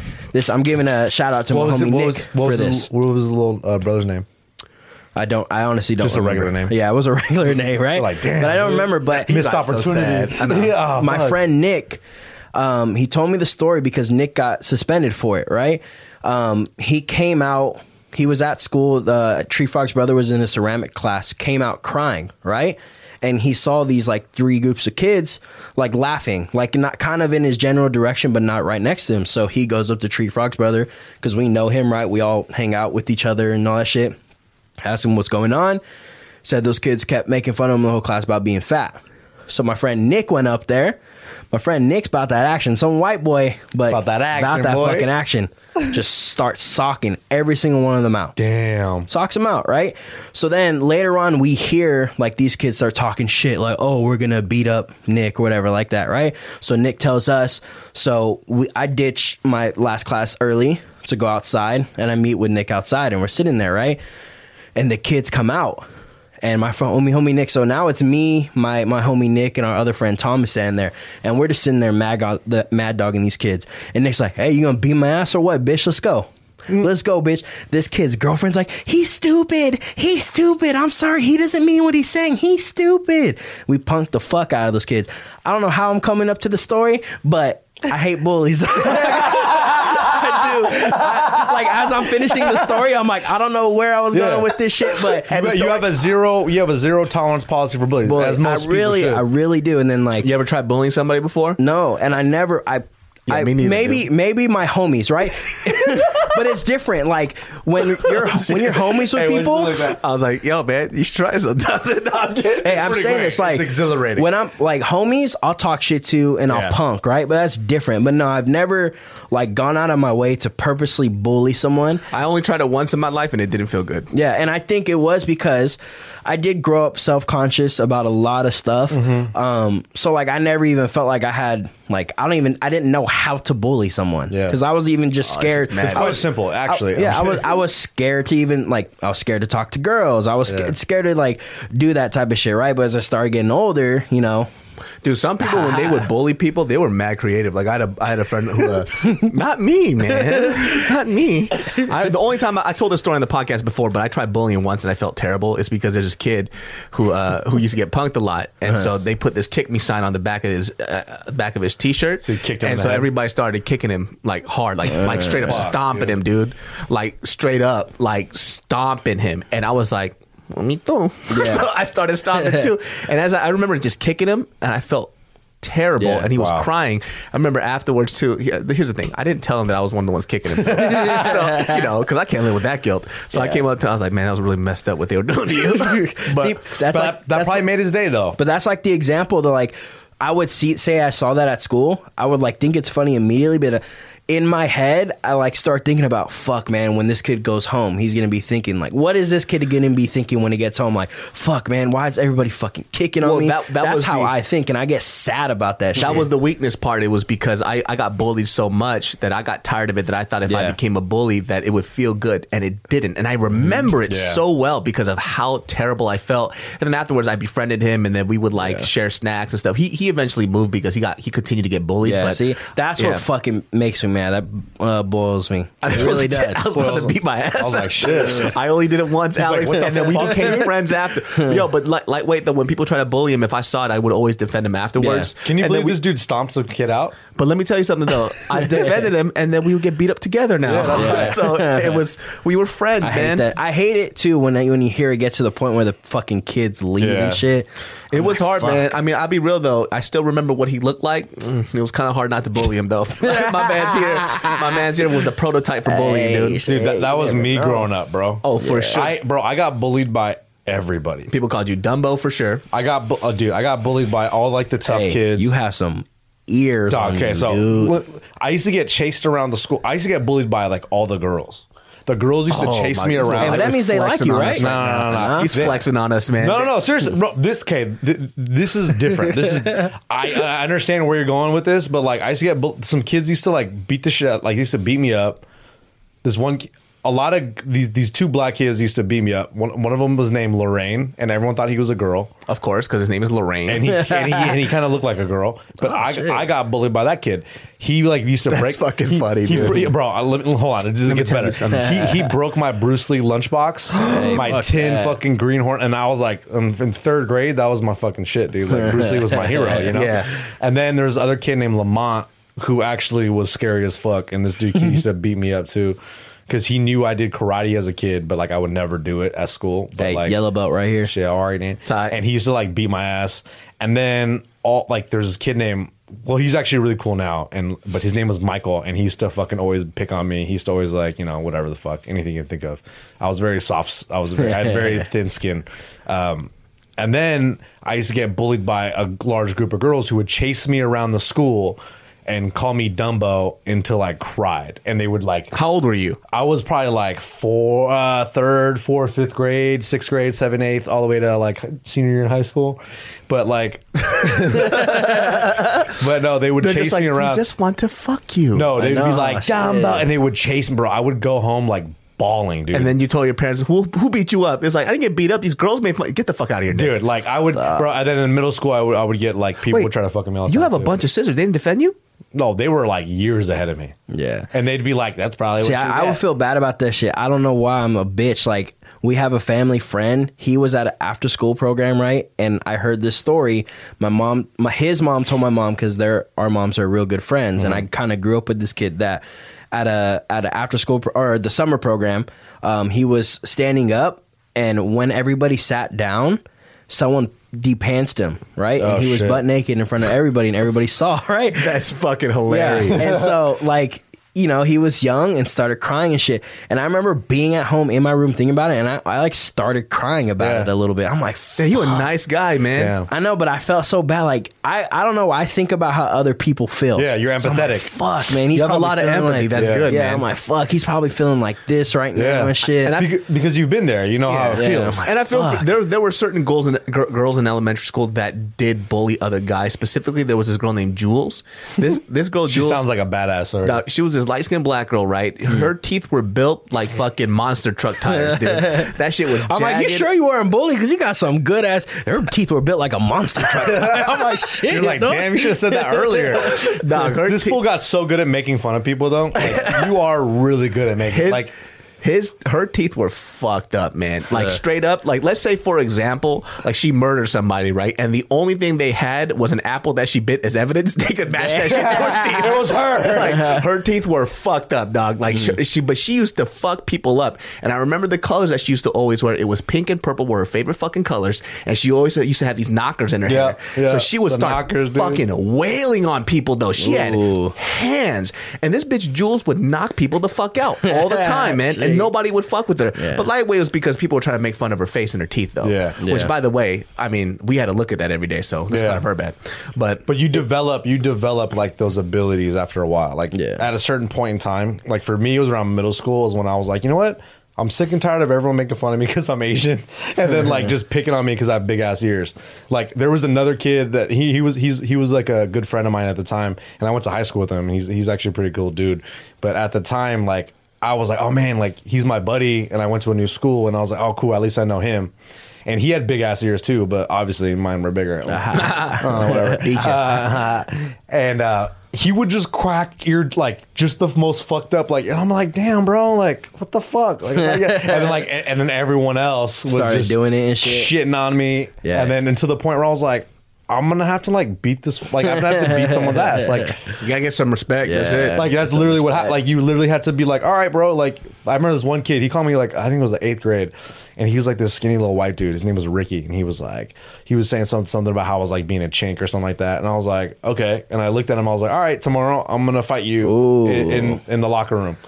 I'm giving a shout out to my homie Nick for this. What was the little brother's name? I honestly don't remember. Just a regular name. Yeah, it was a regular name, right? Like, damn. But I don't remember, but... Missed opportunity. So my friend Nick, he told me the story because Nick got suspended for it, right? He came out... He was at school. The Tree Frog's brother was in a ceramic class, came out crying, right? And he saw these like three groups of kids like laughing, like not kind of in his general direction, but not right next to him. So he goes up to Tree Frog's brother because we know him, right? We all hang out with each other and all that shit. Asked him what's going on. Said those kids kept making fun of him the whole class about being fat. So my friend Nick went up there. My friend Nick's about that action. Some white boy, but about that fucking action. Just starts socking every single one of them out. Damn. Socks them out, right? So then later on, we hear like these kids start talking shit like, oh, we're going to beat up Nick or whatever like that, right? So Nick tells us. So I ditched my last class early to go outside, and I meet with Nick outside, and we're sitting there, right? And the kids come out. And my homie Nick. So now it's me, my homie Nick, and our other friend Thomas standing there. And we're just sitting there mad dogging these kids. And Nick's like, hey, you gonna beat my ass or what, bitch? Let's go. Let's go, bitch. This kid's girlfriend's like, he's stupid. I'm sorry. He doesn't mean what he's saying. He's stupid. We punked the fuck out of those kids. I don't know how I'm coming up to the story, but I hate bullies. Like as I'm finishing the story, I'm like, I don't know where I was going with this shit, but you have a zero tolerance policy for bullying. As most I really do. And then like, you ever tried bullying somebody before? No, and I never. Maybe my homies, right? But it's different. Like when you're homies with people, I was like, yo, man, you should try something. Hey, I'm saying great. It's like it's exhilarating. When I'm like homies, I'll talk shit to and I'll punk, right? But that's different. But no, I've never like gone out of my way to purposely bully someone. I only tried it once in my life and it didn't feel good. Yeah, and I think it was because I did grow up self-conscious about a lot of stuff. Mm-hmm. So like I never even felt like I had Like, I didn't know how to bully someone because I was even just scared. It's quite simple, actually. I was scared to even, like, I was scared to talk to girls. I was scared to, like, do that type of shit, right? But as I started getting older, you know. Dude, some people, when they would bully people, they were mad creative. Like, I had a friend who, not me, man. Not me. The only time I told this story on the podcast before, but I tried bullying once and I felt terrible. It's because there's this kid who used to get punked a lot. And so they put this kick me sign on the back of his t-shirt. So he kicked him and so head. Everybody started kicking him, like, hard, like straight up stomping him, dude. Like, straight up, like, stomping him. And I was like, me too. Yeah. So I started stomping too. And as I remember just kicking him, and I felt terrible, and he was crying. I remember afterwards too. Here's the thing: I didn't tell him that I was one of the ones kicking him, so, you know, because I can't live with that guilt. So I came up to him, I was like, "Man, that was really messed up what they were doing to you." But see, that probably made his day, though. But that's like the example that, like, I would see. Say I saw that at school, I would, like, think it's funny immediately, but. In my head, I, like, start thinking about, fuck, man, when this kid goes home, he's going to be thinking, like, what is this kid going to be thinking when he gets home? Like, fuck, man, why is everybody fucking kicking on me? That's how I think, and I get sad about that shit. That was the weakness part. It was because I got bullied so much that I got tired of it, that I thought if I became a bully that it would feel good, and it didn't. And I remember it so well because of how terrible I felt. And then afterwards, I befriended him, and then we would, like, share snacks and stuff. He eventually moved because he continued to get bullied. Yeah, but, see, that's what fucking makes me man, that boils me. It really does. I was about to beat my ass. I was like, shit. I only did it once, Alex, like, and then we became friends after. Yo, but lightweight, though, when people try to bully him, if I saw it, I would always defend him afterwards. Yeah. Can you believe this dude stomped some kid out? But let me tell you something, though. I defended him, and then we would get beat up together now. Yeah, so it was, we were friends, man. I hate it, too, when you hear it gets to the point where the fucking kids leave and shit. It was hard, man. I mean, I'll be real, though. I still remember what he looked like. It was kind of hard not to bully him, though. My man's here was the prototype for bullying, dude. Dude, that was me growing up, bro. Oh, for sure. I got bullied by everybody. People called you Dumbo for sure. I got bullied by all, like, the tough kids. You have some ears. I used to get chased around the school. I used to get bullied by, like, all the girls. The girls used to chase me around. But that means they like you, right? No. He's flexing on us, man. No, seriously. Bro, this is different. This is. I understand where you're going with this, but, like, I used to get some kids used to, like, beat the shit out. Like, they used to beat me up. This one, a lot of these two black kids used to beat me up. One of them was named Lorraine, and everyone thought he was a girl, of course, because his name is Lorraine, and he kind of looked like a girl. But I got bullied by that kid. He, like, used to break. That's fucking funny, dude. Hold on, it doesn't get better. He broke my Bruce Lee lunchbox, my tin fucking greenhorn, and I was like, in third grade, that was my fucking shit, dude. Like, Bruce Lee was my hero, you know. Yeah. And then there's another kid named Lamont who actually was scary as fuck, and this dude used to beat me up too. Because he knew I did karate as a kid, but, like, I would never do it at school. But, hey, like, yellow belt right here. Shit, all right, man. And he used to, like, beat my ass. And then there's this kid named, well, he's actually really cool now, but his name was Michael, and he used to fucking always pick on me. He used to always, like, you know, whatever the fuck, anything you can think of. I had very thin skin. And then I used to get bullied by a large group of girls who would chase me around the school and call me Dumbo until I cried. And they would, like... How old were you? I was probably, like, third, fourth, fifth grade, sixth grade, seventh, eighth, all the way to, like, senior year in high school. But, like... But, no, they would chase me around. They just want to fuck you. No, they'd be like, Dumbo. And they would chase me, bro. I would go home, like... bawling, dude. And then you told your parents, who beat you up? It's like, I didn't get beat up. These girls made fun. Get the fuck out of here, dude. Like, I would, bro. And then in middle school, I would get, like, people trying to fucking me all the time. You have a bunch of scissors. They didn't defend you? No, they were, like, years ahead of me. Yeah. And they'd be like, that's probably what you I would feel bad about this shit. I don't know why I'm a bitch. Like, we have a family friend. He was at an after-school program, right? And I heard this story. My mom, his mom told my mom, because our moms are real good friends. Mm-hmm. And I kind of grew up with this kid that... At an after school or the summer program, he was standing up, and when everybody sat down, someone de-pantsed him, right? Oh, and he was butt naked in front of everybody, and everybody saw, right? That's fucking hilarious. Yeah. And so, like, you know, he was young and started crying and shit. And I remember being at home in my room thinking about it, and I like started crying about it a little bit. I'm like, fuck. You a nice guy, man. Yeah. I know, but I felt so bad. Like, I don't know. I think about how other people feel. Yeah, you're empathetic. So like, fuck, man. He's you have a lot of empathy. Like, that's good, man. I'm like, fuck, he's probably feeling like this right now and shit. And because you've been there. You know how it feels. Like, and I feel there were certain girls in elementary school that did bully other guys. Specifically, there was this girl named Jules. This girl, Jules. She sounds like a badass already. No, she was this light-skinned black girl, right? Her teeth were built like fucking monster truck tires, dude. That shit was jagged. I'm like, you sure you weren't bullied? Because you got some good ass. Her teeth were built like a monster truck tire. I'm like, shit. You're like, damn, you should have said that earlier. Dog, this fool got so good at making fun of people, though. Like, you are really good at making like. Her teeth were fucked up, man. Like, straight up, like, let's say, for example, like, she murdered somebody, right? And the only thing they had was an apple that she bit as evidence. They could match that shit to her teeth. It was her. Like, her teeth were fucked up, dog. Like, but she used to fuck people up. And I remember the colors that she used to always wear. It was pink and purple were her favorite fucking colors. And she always used to have these knockers in her hair. So she would start fucking wailing on people, though. She had hands. And this bitch, Jules, would knock people the fuck out all the time, man. And nobody would fuck with her. Yeah. But lightweight was because people were trying to make fun of her face and her teeth, though. Yeah. Which, by the way, I mean, we had to look at that every day, so it's kind of her bad. But you develop like those abilities after a while. Like at a certain point in time, like for me, it was around middle school is when I was like, you know what? I'm sick and tired of everyone making fun of me because I'm Asian, and then like just picking on me because I have big ass ears. Like there was another kid that he was like a good friend of mine at the time, and I went to high school with him. He's actually a pretty cool dude, but at the time, like. I was like, oh man, like he's my buddy, and I went to a new school, and I was like, oh cool, at least I know him. And he had big ass ears too, but obviously mine were bigger. Whatever. And he would just crack eared like just the most fucked up, like, and I'm like, damn, bro, like what the fuck? Like, and then everyone else was started just doing it and shitting on me, and then to the point where I was like. I'm gonna have to like beat this. Like I'm gonna have to beat someone's ass. Like you gotta get some respect. Yeah, that's it. Like that's literally what. Like you literally had to be like, all right, bro. Like I remember this one kid. He called me like I think it was the 8th grade, and he was like this skinny little white dude. His name was Ricky, and he was saying something about how I was like being a chink or something like that. And I was like, okay. And I looked at him. I was like, all right, tomorrow I'm gonna fight you in the locker room.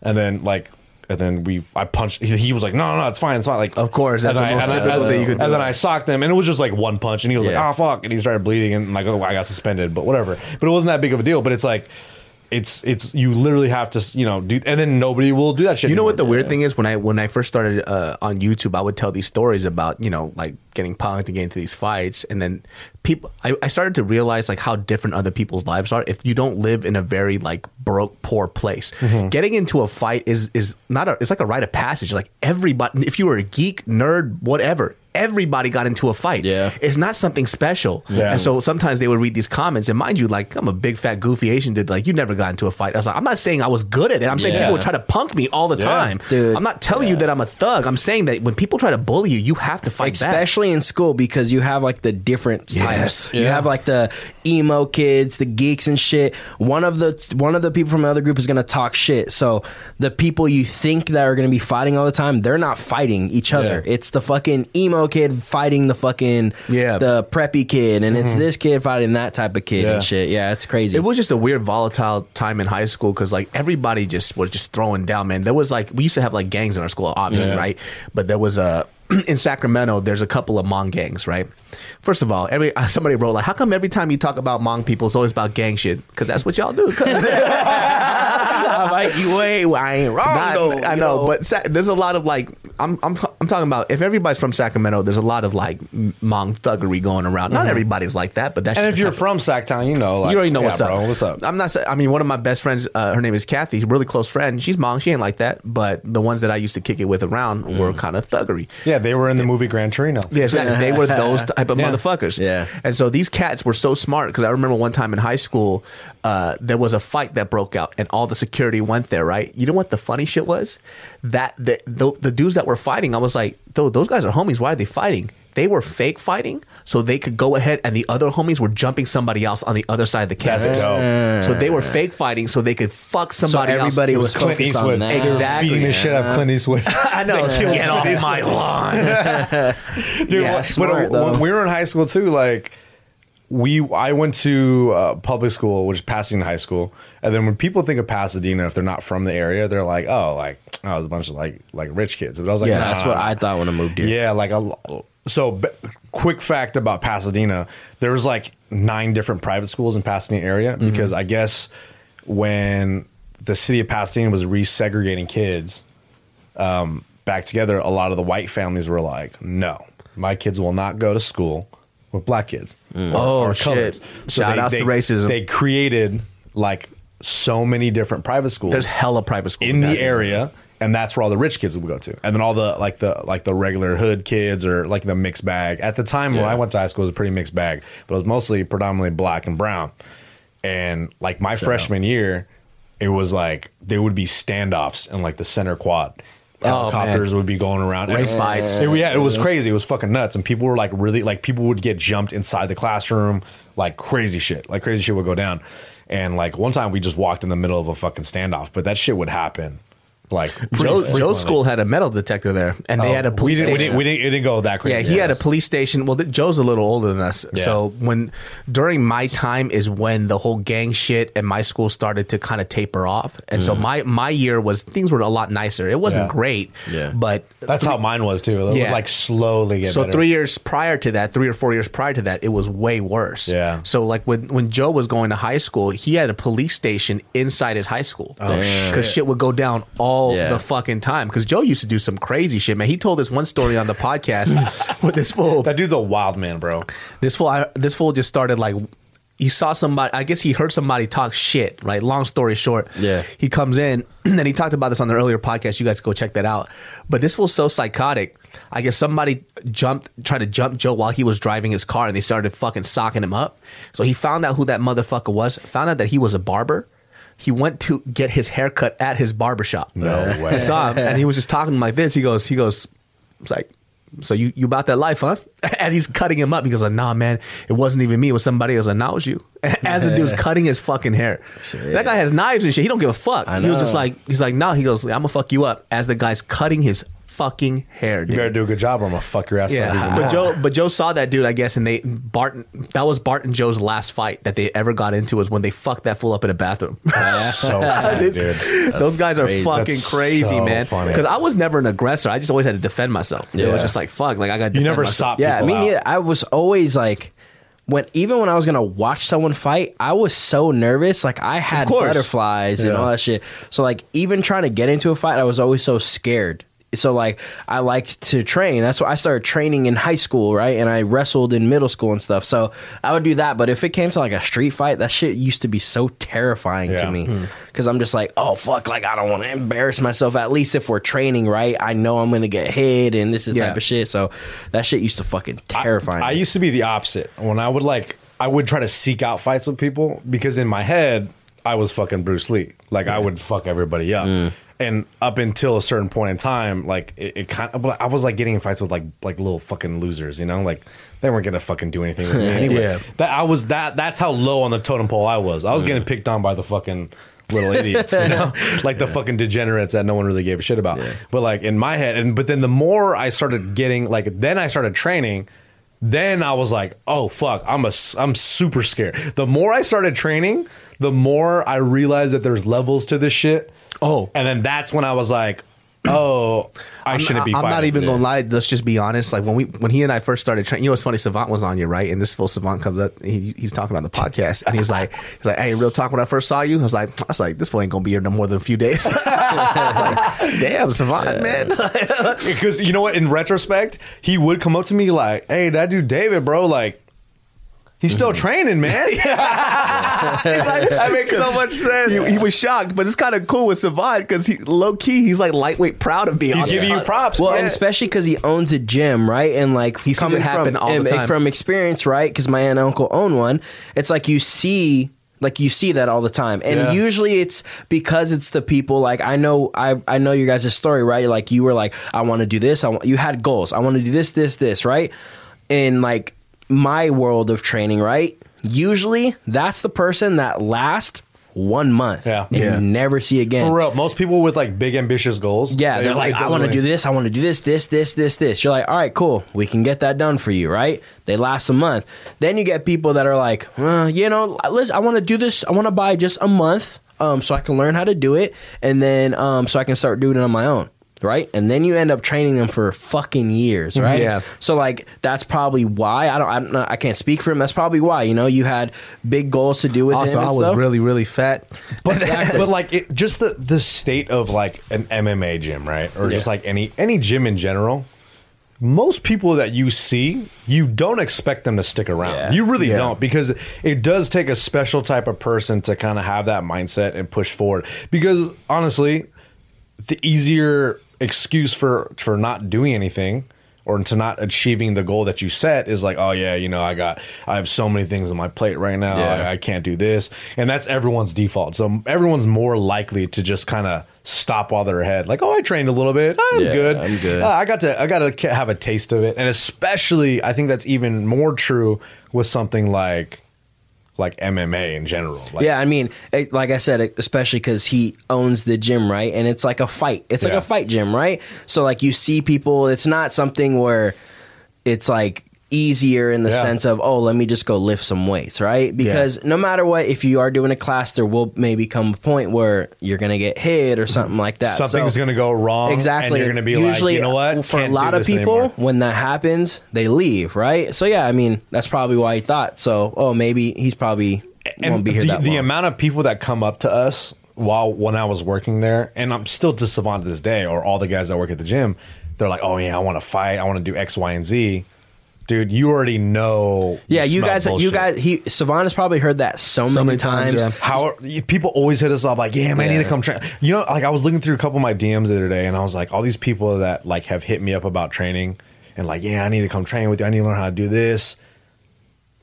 And then like. And then I punched. He was like, "No, it's fine." Like, of course, that's the most typical thing you could do. And then I socked him, and it was just like one punch, and he was like, "Oh fuck!" And he started bleeding, and I'm like, "Oh, I got suspended," but whatever. But it wasn't that big of a deal. But it's like, it's you literally have to, you know, do, and then nobody will do that shit. You know what the weird thing is? When I first started on YouTube, I would tell these stories about, you know, like getting punked and getting into these fights, and then people. I started to realize like how different other people's lives are if you don't live in a very like broke, poor place. Mm-hmm. Getting into a fight is not a. It's like a rite of passage. Like everybody, if you were a geek, nerd, whatever. Everybody got into a fight. Yeah. It's not something special. Yeah. And so sometimes they would read these comments. And mind you, like, I'm a big, fat, goofy Asian dude. Like, you never got into a fight. I was like, I'm not saying I was good at it. I'm saying people would try to punk me all the time. Dude. I'm not telling you that I'm a thug. I'm saying that when people try to bully you, you have to fight back. Especially in school because you have, like, the different types. Yeah. You have, like, the emo kids, the geeks and shit. One of the people from another group is going to talk shit. So the people you think that are going to be fighting all the time, they're not fighting each other. Yeah. It's the fucking emo kid fighting the fucking the preppy kid, and it's this kid fighting that type of kid and shit. Yeah, it's crazy. It was just a weird volatile time in high school because like everybody just was just throwing down, man. There was like we used to have like gangs in our school, obviously, right? But there was a in Sacramento, there's a couple of Hmong gangs, right? First of all, somebody wrote like, how come every time you talk about Hmong people, it's always about gang shit? Because that's what y'all do. I'm like, I ain't wrong. I know, but there's a lot of like, I'm talking about if everybody's from Sacramento, there's a lot of like Hmong thuggery going around. Mm-hmm. Not everybody's like that, but that's. And just if you're from Sac Town, you know, like, you already know what's up. Bro, what's up? One of my best friends, her name is Kathy, really close friend. She's Hmong. She ain't like that, but the ones that I used to kick it with around were kind of thuggery. Yeah, they were in the movie Gran Torino. Yeah, exactly. They were those type of motherfuckers. Yeah. And so these cats were so smart because I remember one time in high school, there was a fight that broke out, and all the security went there, right? You know what the funny shit was? That the dudes that were fighting, I was like, those guys are homies. Why are they fighting? They were fake fighting so they could go ahead, and the other homies were jumping somebody else on the other side of the campus. That's dope. So they were fake fighting so they could fuck somebody else. So everybody was Clint Eastwood. Exactly. Beating the shit out of Clint Eastwood. I know. Get off my lawn. Dude, yeah, smart, when we were in high school too, like, I went to public school, which is Pasadena High School. And then when people think of Pasadena, if they're not from the area, they're like, oh, like, oh, it was a bunch of like rich kids. But I was like, yeah, nah, that's what I thought when I moved here. Yeah, like quick fact about Pasadena, there was like 9 different private schools in Pasadena area because I guess when the city of Pasadena was resegregating kids back together, a lot of the white families were like, no, my kids will not go to school with black kids. Or shit. So Shout outs to racism. They created like so many different private schools. There's hella private schools in the area. And that's where all the rich kids would go to. And then all the like the regular hood kids or like the mixed bag. At the time when I went to high school, it was a pretty mixed bag, but it was mostly predominantly black and brown. And like my freshman year, it was like there would be standoffs in like the center quad. Helicopters would be going around. Race fights. It was crazy. It was fucking nuts. And people were like really, like people would get jumped inside the classroom. Like crazy shit. Like crazy shit would go down. And like one time we just walked in the middle of a fucking standoff, but that shit would happen. Like Joe's school had a metal detector there, and they had a police station. It didn't go that crazy. Yeah, he had a police station. Well, Joe's a little older than us, so during my time is when the whole gang shit and my school started to kind of taper off, and so my year was things were a lot nicer. It wasn't great, but that's how mine was too. It was like slowly getting better. 3 or 4 years prior to that, it was way worse. Yeah. So like when Joe was going to high school, he had a police station inside his high school because shit would go down all the fucking time, because Joe used to do some crazy shit, man. He told this one story on the podcast with this fool. That dude's a wild man, bro. This fool just started like, he saw somebody, I guess he heard somebody talk shit, right? Long story short, he comes in, and he talked about this on the earlier podcast. You guys go check that out. But this fool's so psychotic. I guess somebody tried to jump Joe while he was driving his car, and they started fucking socking him up. So he found out who that motherfucker was, found out that he was a barber. He went to get his haircut at his barbershop. No way. I saw him, and he was just talking like this. He goes, it's like, so you about that life, huh? And he's cutting him up. He goes, like, nah, man, it wasn't even me. It was somebody else. Like, nah, it was you. As the dude's cutting his fucking hair. Shit. That guy has knives and shit. He don't give a fuck. He was just like, he's like, nah. He goes, I'm going to fuck you up. As the guy's cutting his fucking hair, dude. You better do a good job or I'm going to fuck your ass up. Yeah. But Joe saw that dude, I guess, and that was Bart and Joe's last fight that they ever got into, was when they fucked that fool up in a bathroom. That's so funny, dude. Those guys are crazy. Fucking That's crazy, so man. Because I was never an aggressor. I just always had to defend myself. Yeah. It was just like, fuck, like I got to defend myself. You never stopped people out. Yeah, I was always like, Even when I was going to watch someone fight, I was so nervous. Like, I had butterflies and all that shit. So, like, even trying to get into a fight, I was always so scared. So, like, I liked to train. That's why I started training in high school, right? And I wrestled in middle school and stuff. So, I would do that. But if it came to, like, a street fight, that shit used to be so terrifying to me. Because I'm just like, oh, fuck. Like, I don't want to embarrass myself. At least if we're training, right? I know I'm going to get hit and this is type of shit. So, that shit used to fucking terrify me. I used to be the opposite. When I would, like, I would try to seek out fights with people. Because in my head, I was fucking Bruce Lee. Like, I would fuck everybody up. And up until a certain point in time, like it kind of, I was like getting in fights with like little fucking losers, you know, like they weren't gonna fucking do anything with me anyway. That's how low on the totem pole I was. I was getting picked on by the fucking little idiots, you know, like the fucking degenerates that no one really gave a shit about. Yeah. But like in my head, but then the more I started getting, like then I started training. Then I was like, oh fuck, I'm super scared. The more I started training, the more I realized that there's levels to this shit. Oh, and then that's when I was like, "Oh, I shouldn't be fighting." I'm not even gonna lie. Let's just be honest. Like when he and I first started training, you know what's funny? Savant was on you, right? And this full Savant comes up. He's talking on the podcast, and he's like, "Hey, real talk. When I first saw you, I was like, this fool ain't gonna be here no more than a few days." I was like, damn, Savant, man. Because you know what? In retrospect, he would come up to me like, "Hey, that dude David, bro, like." He's still training, man. That makes so much sense. He was shocked, but it's kind of cool with Savant because he's like lightweight proud of being on. He's giving you props. Well, and especially because he owns a gym, right? And like he sees it happen all the time. From experience, right? Because my aunt and uncle own one. It's like you see that all the time. And usually it's because it's the people, like I know your guys' story, right? Like you were like, I want to do this. You had goals. I want to do this, this, this, right? And like, my world of training, right? Usually that's the person that last 1 month and never see again. For real, most people with like big ambitious goals, they're like, I want to do this, I want to do this, this. You're like, all right, cool, we can get that done for you, right? They last a month. Then you get people that are like, you know, listen, I want to do this, I want to buy just a month so I can learn how to do it, and then so I can start doing it on my own. Right? And then you end up training them for fucking years, right? Yeah. So like that's probably why I can't speak for him. That's probably why, you know, you had big goals to do with him. Also, I was really fat, but but like it, just the state of like an MMA gym, right? Or just like any gym in general. Most people that you see, you don't expect them to stick around. Yeah. You really don't, because it does take a special type of person to kind of have that mindset and push forward. Because honestly, the easier excuse for not doing anything or to not achieving the goal that you set is like, oh yeah, you know, I have so many things on my plate right now, I can't do this, and that's everyone's default. So everyone's more likely to just kind of stop while they're ahead, like, oh, I trained a little bit, I'm good. I got to have a taste of it. And especially I think that's even more true with something like MMA in general. I mean, like I said, especially because he owns the gym, right? And it's like a fight. It's like a fight gym, right? So like you see people, it's not something where it's like easier in the sense of, oh, let me just go lift some weights, right? Because no matter what, if you are doing a class, there will maybe come a point where you're going to get hit or something like that. Something's going to go wrong. Exactly. And you're going to be usually, like, you know what? For a lot of people, when that happens, they leave, right? So yeah, I mean, that's probably why he thought so. Oh, maybe he's probably won't be here that long. The amount of people that come up to us when I was working there, and I'm still to Savant to this day, or all the guys that work at the gym, they're like, oh yeah, I want to fight. I want to do X, Y, and Z. Dude, you already know. Yeah, you guys. Savant has probably heard that so many times. How people always hit us up like, yeah, man, I need to come train. You know, like I was looking through a couple of my DMs the other day, and I was like, all these people that like have hit me up about training, and like, yeah, I need to come train with you. I need to learn how to do this.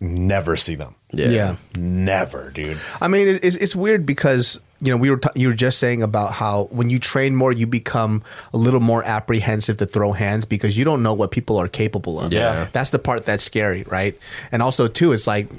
Never see them. Yeah. Never, dude. I mean, it's weird because, you know, you were just saying about how when you train more, you become a little more apprehensive to throw hands because you don't know what people are capable of. Yeah. That's the part that's scary, right? And also, too, it's like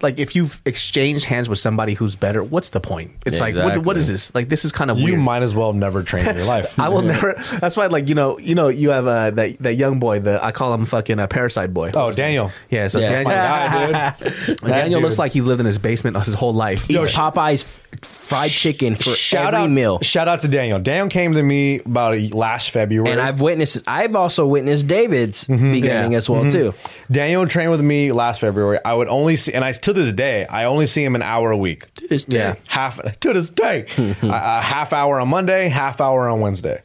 like if you've exchanged hands with somebody who's better, what's the point? It's like, what is this? Like, this is kind of weird. You might as well never train in your life. I will never. That's why, like, you know, you have that young boy. I call him fucking Parasite Boy. Oh, Daniel. Yeah, so Daniel, my guy, dude. Daniel looks like he's lived in his basement his whole life. Eats Popeye's fried chicken for every meal. Shout out to Daniel. Daniel came to me about last February, and I've also witnessed David's beginning as well too. Daniel trained with me last February. I would only see, and to this day, I only see him an hour a week. To this day, a half hour on Monday, half hour on Wednesday.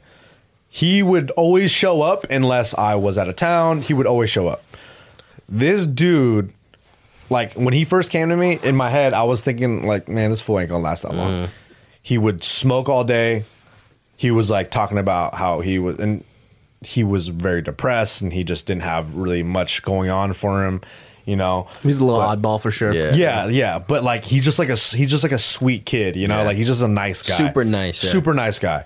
He would always show up unless I was out of town. He would always show up. This dude, like when he first came to me, in my head, I was thinking like, man, this fool ain't gonna last that long. He would smoke all day. He was like talking about how he was very depressed and he just didn't have really much going on for him. You know, he's a little oddball for sure. Yeah. But like he's just like a sweet kid. You know, like he's just a nice guy, super nice guy.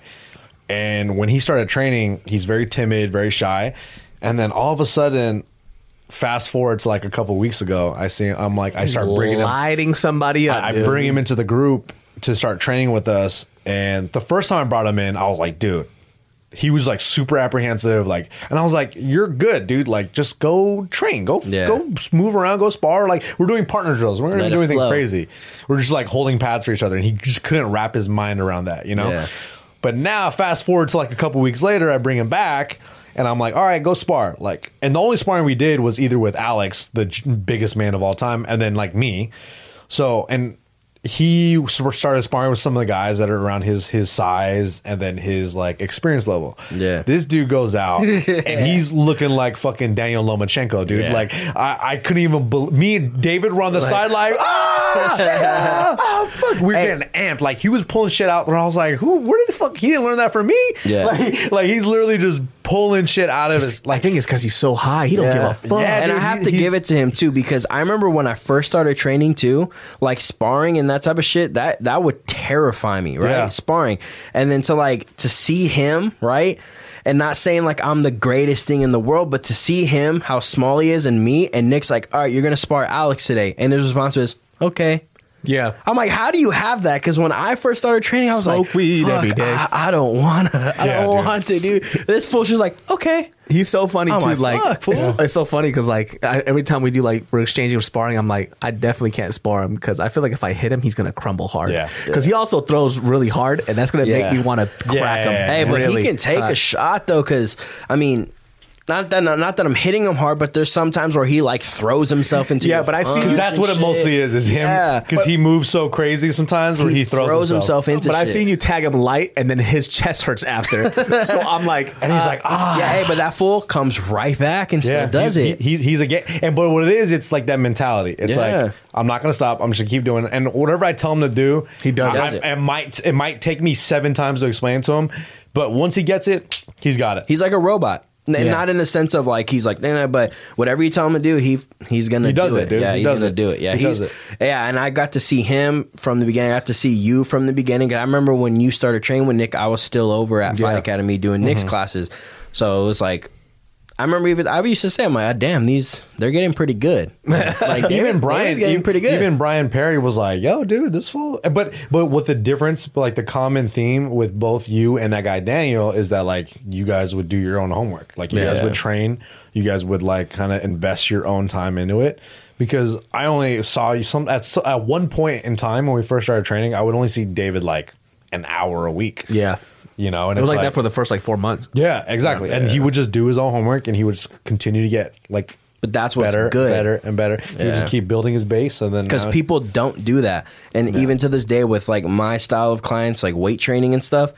And when he started training, he's very timid, very shy. And then all of a sudden, fast forward to like a couple weeks ago, I bring him into the group to start training with us. And the first time I brought him in, I was like, dude. He was like super apprehensive, like, and I was like, "You're good, dude. Like, just go train, go move around, go spar. Like, we're doing partner drills. We're not doing anything crazy. We're just like holding pads for each other." And he just couldn't wrap his mind around that, you know. Yeah. But now, fast forward to like a couple weeks later, I bring him back, and I'm like, "All right, go spar." Like, and the only sparring we did was either with Alex, the biggest man of all time, and then like me. So he started sparring with some of the guys that are around his size and then his like experience level. Yeah, this dude goes out and he's looking like fucking Daniel Lomachenko, dude. Yeah. Like I couldn't even. Me and David were on the sideline. Fuck, we're getting amped. Like he was pulling shit out, and I was like, where the fuck? He didn't learn that from me. Yeah, like he's literally just pulling shit out of his. Like, I think it's because he's so high, he don't give a fuck. Yeah, and dude, I have to give it to him too, because I remember when I first started training too, like sparring and that type of shit, that would terrify me, right? Yeah. Sparring, and then to see him, right? And not saying like I'm the greatest thing in the world, but to see him, how small he is, and me, and Nick's like, all right, you're gonna spar Alex today, and his response was, okay. Yeah. I'm like, how do you have that? Because when I first started training, I was like, weed every day. I don't want to, dude. This fool, she's like, okay. He's so funny, too. Like, it's so funny because, like, every time we do, like, we're exchanging sparring, I'm like, I definitely can't spar him because I feel like if I hit him, he's going to crumble hard. Yeah. Because he also throws really hard, and that's going to make me want to crack him. Hey, but really, he can take a shot, though, because, I mean... Not that I'm hitting him hard, but there's sometimes where he like throws himself into. Yeah, but I see that's what it mostly is him because he moves so crazy sometimes where he throws himself into. But I've seen you tag him light, and then his chest hurts after. So I'm like, and he's like, yeah, hey, but that fool comes right back and still does it. He's a and but what it is, it's like that mentality. It's like I'm not gonna stop. I'm just gonna keep doing it. And whatever I tell him to do, he does it. It might take me 7 times to explain to him, but once he gets it, he's got it. He's like a robot. Not in the sense of like he's like, nah, but whatever you tell him to do, he's gonna do it. Yeah, he's gonna do it. Yeah, he's yeah. And I got to see him from the beginning. I got to see you from the beginning. I remember when you started training with Nick, I was still over at Fight Academy doing Nick's classes. So it was like, I remember even I used to say, I'm like, oh, damn, they're getting pretty good. Like even Brian's getting pretty good. Even Brian Perry was like, yo, dude, this fool. But with the difference, like the common theme with both you and that guy Daniel is that like you guys would do your own homework. Like you guys would train, you guys would like kind of invest your own time into it. Because I only saw you at one point in time when we first started training, I would only see David like an hour a week. Yeah. You know, and it was like that for the first like 4 months. Yeah, exactly. Yeah, and he would just do his own homework, and he would just continue to get like. But that's what's good. Better and better. Yeah. He would just keep building his base, and then because people don't do that, and even to this day with like my style of clients, like weight training and stuff,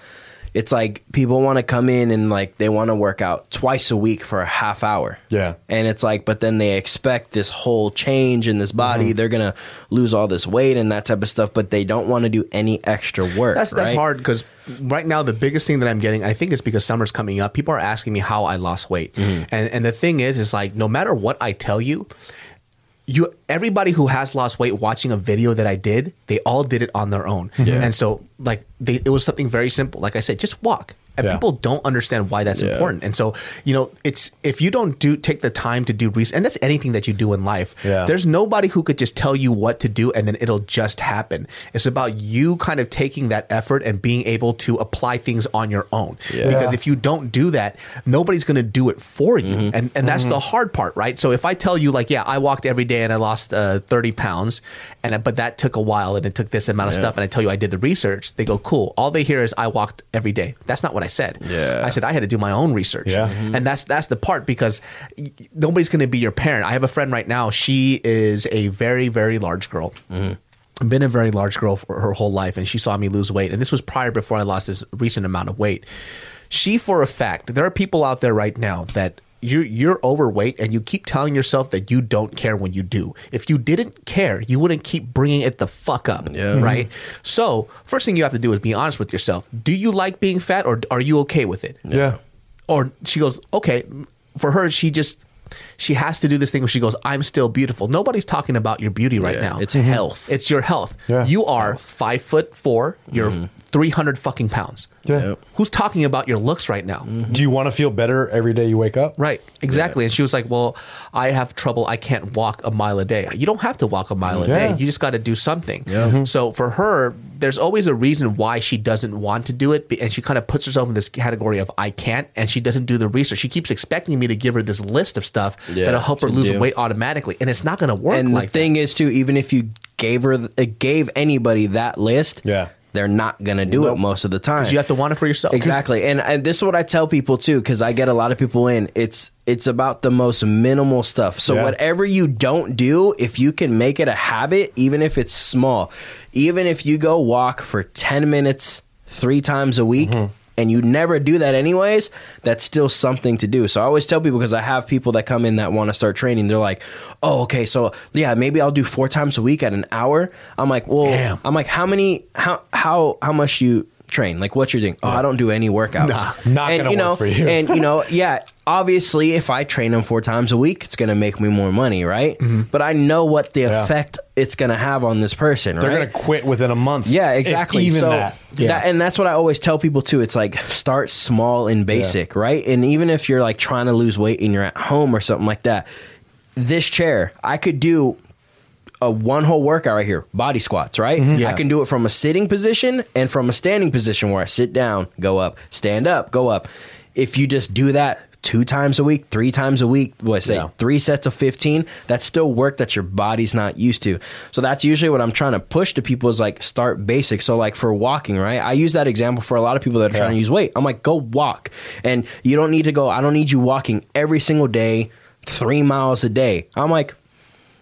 it's like people want to come in and like they want to work out twice a week for a half hour. Yeah, and it's like, but then they expect this whole change in this body. Mm-hmm. They're gonna lose all this weight and that type of stuff, but they don't want to do any extra work. That's hard because. Right now, the biggest thing that I'm getting, I think it's because summer's coming up. People are asking me how I lost weight. Mm-hmm. And the thing is like, no matter what I tell you, everybody who has lost weight watching a video that I did, they all did it on their own. Yeah. And so like it was something very simple. Like I said, just walk. And people don't understand why that's important. And so, you know, it's if you don't take the time to do research, and that's anything that you do in life, there's nobody who could just tell you what to do and then it'll just happen. It's about you kind of taking that effort and being able to apply things on your own. Yeah. Because if you don't do that, nobody's going to do it for you. Mm-hmm. And that's the hard part, right? So if I tell you like, yeah, I walked every day and I lost 30 pounds, but that took a while and it took this amount of stuff. And I tell you I did the research, they go, cool. All they hear is I walked every day. That's not what I said I had to do my own research and that's the part because nobody's going to be your parent. I have a friend right now, she is a very, very large girl, been a very large girl for her whole life, and she saw me lose weight, and this was prior before I lost this recent amount of weight. She, for a fact, there are people out there right now that you're overweight and you keep telling yourself that you don't care when you do. If you didn't care, you wouldn't keep bringing it the fuck up, right? So first thing you have to do is be honest with yourself. Do you like being fat or are you okay with it? Yeah. Or she goes, okay. For her, she has to do this thing where she goes, I'm still beautiful. Nobody's talking about your beauty right now. It's health. It's your health. Yeah. You are 5'4". You're 300 fucking pounds. Yeah. Who's talking about your looks right now? Mm-hmm. Do you want to feel better every day you wake up? Right. Exactly. Yeah. And she was like, well, I have trouble. I can't walk a mile a day. You don't have to walk a mile a day. You just got to do something. Yeah. Mm-hmm. So for her, there's always a reason why she doesn't want to do it. And she kind of puts herself in this category of I can't. And she doesn't do the research. She keeps expecting me to give her this list of stuff that'll help her lose weight automatically. And it's not going to work. And the thing is, too, even if you gave anybody that list. Yeah. They're not going to do it most of the time. You have to want it for yourself. Exactly. And this is what I tell people too, because I get a lot of people in. It's about the most minimal stuff. So whatever you don't do, if you can make it a habit, even if it's small, even if you go walk for 10 minutes 3 times a week, and you never do that anyways, that's still something to do. So I always tell people, because I have people that come in that want to start training. They're like, oh, okay, so yeah, maybe I'll do 4 times a week at an hour. I'm like, well, damn. I'm like, how much you train? Like what you're doing? Yeah. Oh, I don't do any workouts. Nah, not going to work for you. And you know, yeah, obviously if I train them 4 times a week, it's going to make me more money, right? Mm-hmm. But I know what the effect it's going to have on this person, right? They're going to quit within a month. Yeah, exactly. Even so that. Yeah. And that's what I always tell people too. It's like start small and basic, right? And even if you're like trying to lose weight and you're at home or something like that, this chair, I could do a one whole workout right here, body squats, right? Mm-hmm. Yeah. I can do it from a sitting position and from a standing position where I sit down, go up, stand up, go up. If you just do that 2 times a week, 3 times a week, what say, 3 sets of 15, that's still work that your body's not used to. So that's usually what I'm trying to push to people is like start basic. So like for walking, right? I use that example for a lot of people that are trying to use weight. I'm like, go walk. And you don't need to go, I don't need you walking every single day, 3 miles a day. I'm like,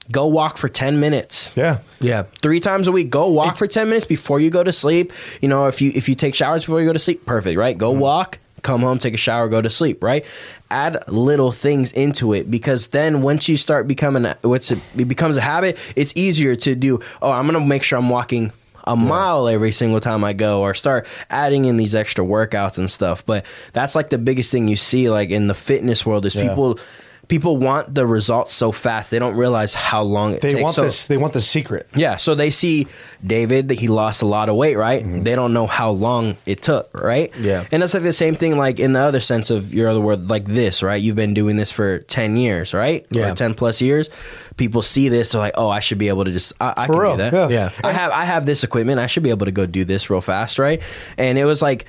go walk for 10 minutes. Yeah. Yeah. 3 times a week, go walk for 10 minutes before you go to sleep. You know, if you take showers before you go to sleep, perfect, right? Go walk, come home, take a shower, go to sleep, right? Add little things into it, because then once you start it becomes a habit, it's easier to do, oh, I'm going to make sure I'm walking a mile every single time I go, or start adding in these extra workouts and stuff. But that's like the biggest thing you see like in the fitness world is people want the results so fast. They don't realize how long it takes. They want the secret. Yeah. So they see David, that he lost a lot of weight, right? Mm-hmm. They don't know how long it took, right? Yeah. And that's like the same thing, like in the other sense of your other word, like this, right? You've been doing this for 10 years, right? Yeah. Or 10 plus years. People see this, they're like, oh, I should be able to just, I can do that. Yeah. Yeah. I have this equipment. I should be able to go do this real fast, right? And it was like,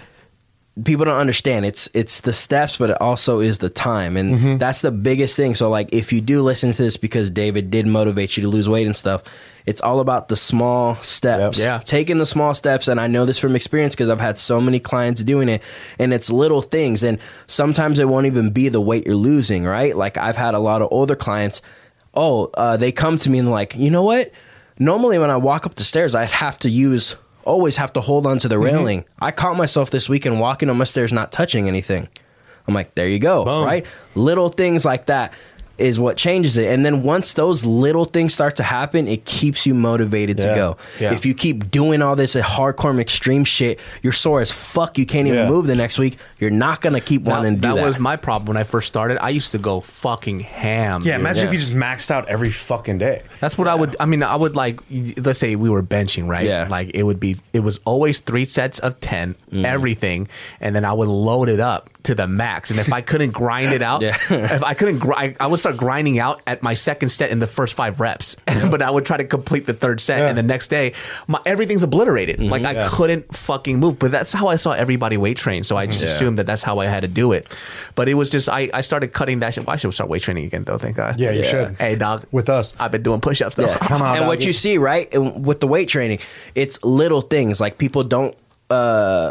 people don't understand. It's the steps, but it also is the time. And that's the biggest thing. So like if you do listen to this because David did motivate you to lose weight and stuff, it's all about the small steps. Yep. Yeah. Taking the small steps. And I know this from experience because I've had so many clients doing it, and it's little things. And sometimes it won't even be the weight you're losing, right? Like I've had a lot of older clients. They come to me and like, you know what? Normally when I walk up the stairs, I'd have to always have to hold on to the railing. Mm-hmm. I caught myself this weekend walking on my stairs, not touching anything. I'm like, there you go. Boom. Right? Little things like that is what changes it. And then once those little things start to happen, it keeps you motivated to go. Yeah. If you keep doing all this hardcore extreme shit, you're sore as fuck. You can't even move the next week. You're not going to keep wanting to do that. That was my problem when I first started. I used to go fucking ham. Yeah, dude. Imagine if you just maxed out every fucking day. That's what I would, like, let's say we were benching, right? Yeah. Like it was always 3 sets of 10, everything. And then I would load it up to the max. And if I couldn't grind it out, I would start grinding out at my second set in the first 5 reps, but I would try to complete the third set. Yeah. And the next day, everything's obliterated. Mm-hmm. Like I couldn't fucking move, but that's how I saw everybody weight train. So I just assumed that that's how I had to do it. But it was just, I started cutting that shit. Well, I should start weight training again though. Thank God. Yeah, you should. Hey dog, with us, I've been doing push-ups though. Yeah. Come on, and dog. What you see, right? With the weight training, it's little things. Like people don't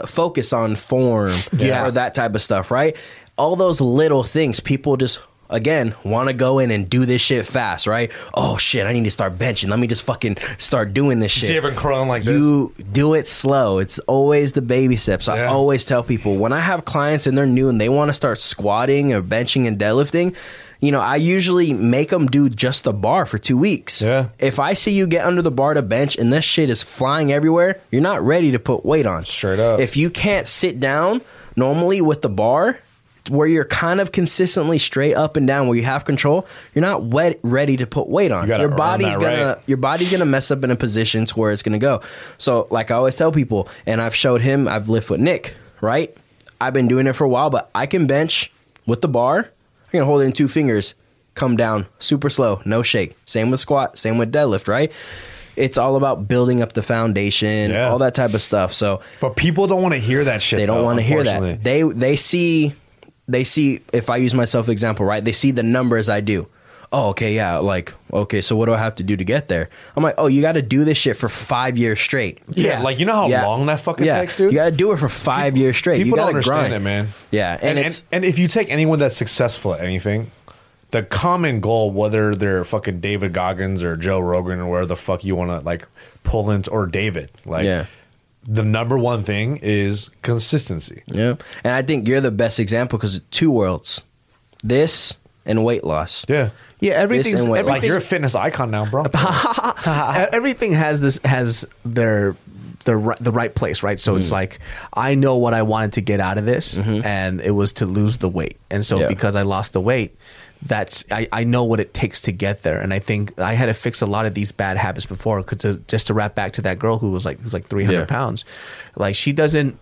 focus on form or that type of stuff, right? All those little things, people just again want to go in and do this shit fast, right? Oh shit, I need to start benching, let me just fucking start doing this shit. Ever crawling like you this? Do it slow. It's always the baby steps. I always tell people when I have clients and they're new and they want to start squatting or benching and deadlifting, you know, I usually make them do just the bar for 2 weeks. Yeah. If I see you get under the bar to bench and this shit is flying everywhere, you're not ready to put weight on. Straight up. If you can't sit down normally with the bar where you're kind of consistently straight up and down where you have control, you're not ready to put weight on. Your body's going to mess up in a position to where it's going to go. So like I always tell people, and I've lived with Nick, right? I've been doing it for a while, but I can bench with the bar. I can hold it in 2 fingers, come down, super slow, no shake. Same with squat, same with deadlift, right? It's all about building up the foundation, all that type of stuff. So, but people don't want to hear that shit. They don't want to hear that. They see, if I use myself example, right? They see the numbers I do. Oh, okay, yeah, like, okay, so what do I have to do to get there? I'm like, oh, you got to do this shit for 5 years straight. Yeah, like, you know how long that fucking takes, dude? You got to do it for 5 years straight. People don't understand it, man. Yeah. And if you take anyone that's successful at anything, the common goal, whether they're fucking David Goggins or Joe Rogan or where the fuck you want to, like, pull into, or David, like... Yeah. The number one thing is consistency. Yeah. And I think you're the best example because of 2 worlds. This and weight loss. Yeah. Yeah, everything. Like you're a fitness icon now, bro. Everything has the right place, right? So it's like, I know what I wanted to get out of this, and it was to lose the weight. And so because I lost the weight, that's I know what it takes to get there. And I think I had to fix a lot of these bad habits before, because just to wrap back to that girl who was like 300 pounds, like she doesn't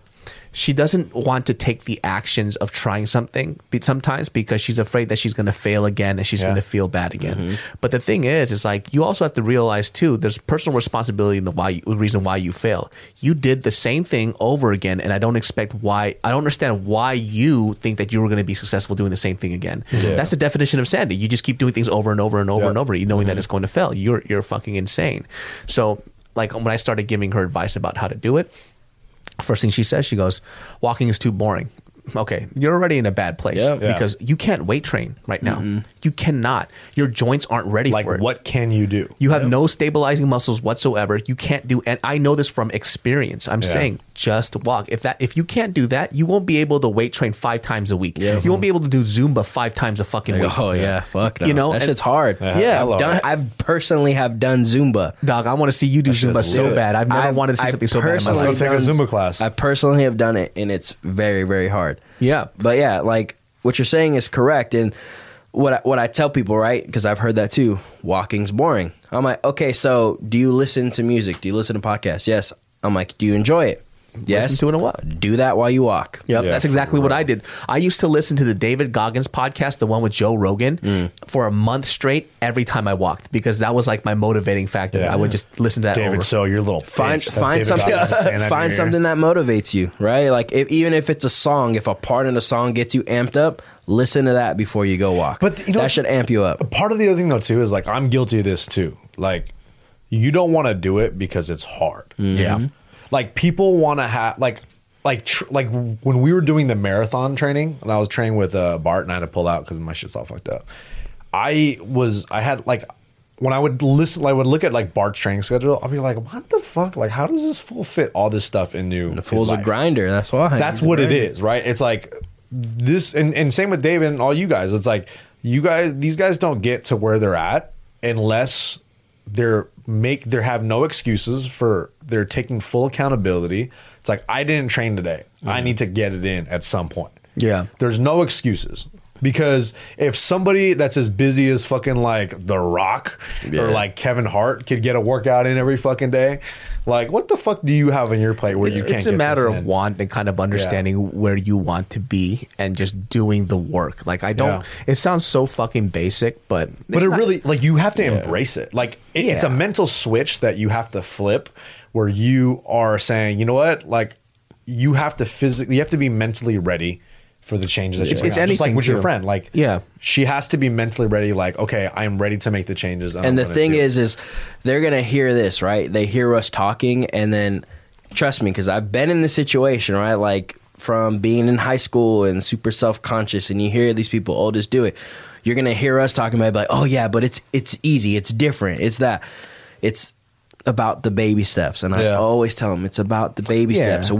she doesn't want to take the actions of trying something sometimes because she's afraid that she's going to fail again and she's going to feel bad again. But the thing is like you also have to realize too, there's personal responsibility in the reason why you fail. You did the same thing over again, and I don't understand why you think that you were going to be successful doing the same thing again. That's the definition of sanity. You just keep doing things over and over and over and over, knowing that it's going to fail. You're fucking insane. So like when I started giving her advice about how to do it, first thing she says, she goes, walking is too boring. Okay, you're already in a bad place because you can't weight train right now. You cannot. Your joints aren't ready for it. Like, what can you do? You have no stabilizing muscles whatsoever. You can't do, and I know this from experience. I'm saying just walk. If you can't do that, you won't be able to weight train 5 times a week. You won't be able to do Zumba 5 times a fucking week. Oh yeah, fuck no. You know, that shit's hard. I personally have done Zumba. Dog, I want to see you do Zumba so bad. I've never wanted to see something so bad in my life. Let's go take a Zumba class. I personally have done it, and it's very, very hard. Yeah, but yeah, like what you're saying is correct, and what I tell people, right? Because I've heard that too. Walking's boring. I'm like, okay, so do you listen to music? Do you listen to podcasts? Yes. I'm like, do you enjoy it? Yes. Listen to it a while. Do that while you walk. Yep, yeah, that's exactly what I did. I used to listen to the David Goggins podcast, the one with Joe Rogan, for a month straight every time I walked, because that was like my motivating factor. Yeah. I would just listen to that. David, so you're a little find something that find something that motivates you, right? Like even if it's a song, if a part in the song gets you amped up, listen to that before you go walk. But that should amp you up. Part of the other thing though too is like I'm guilty of this too. Like you don't want to do it because it's hard. Mm-hmm. Yeah. Like people want to have like when we were doing the marathon training and I was training with Bart and I had to pull out because my shit's all fucked up. I had like when I would listen, I would look at like Bart's training schedule. I'd be like, what the fuck? Like, how does this fool fit all this stuff into? And the fool's a grinder. That's why. That's what it is, right? It's like this, and same with David and all you guys. It's like these guys don't get to where they're at unless they have no excuses for. They're taking full accountability. It's like, I didn't train today. Mm-hmm. I need to get it in at some point. Yeah. There's no excuses. Because if somebody that's as busy as fucking like The Rock or like Kevin Hart could get a workout in every fucking day, like what the fuck do you have on your plate where you can't get this in? It's a matter of want and kind of understanding where you want to be and just doing the work. Like I don't, it sounds so fucking basic, but it really, like you have to embrace it. Like it's a mental switch that you have to flip where you are saying, you know what, like you have to physically, you have to be mentally ready for the changes that she's making. It's anything just like with your friend. Like, she has to be mentally ready. Like, okay, I'm ready to make the changes. And the thing is they're going to hear this, right? They hear us talking. And then, trust me, because I've been in this situation, right? Like, from being in high school and super self-conscious, and you hear these people, oh, just do it. You're going to hear us talking about it, like, oh, yeah, but it's easy. It's different. It's that. It's about the baby steps. And I always tell them it's about the baby steps. So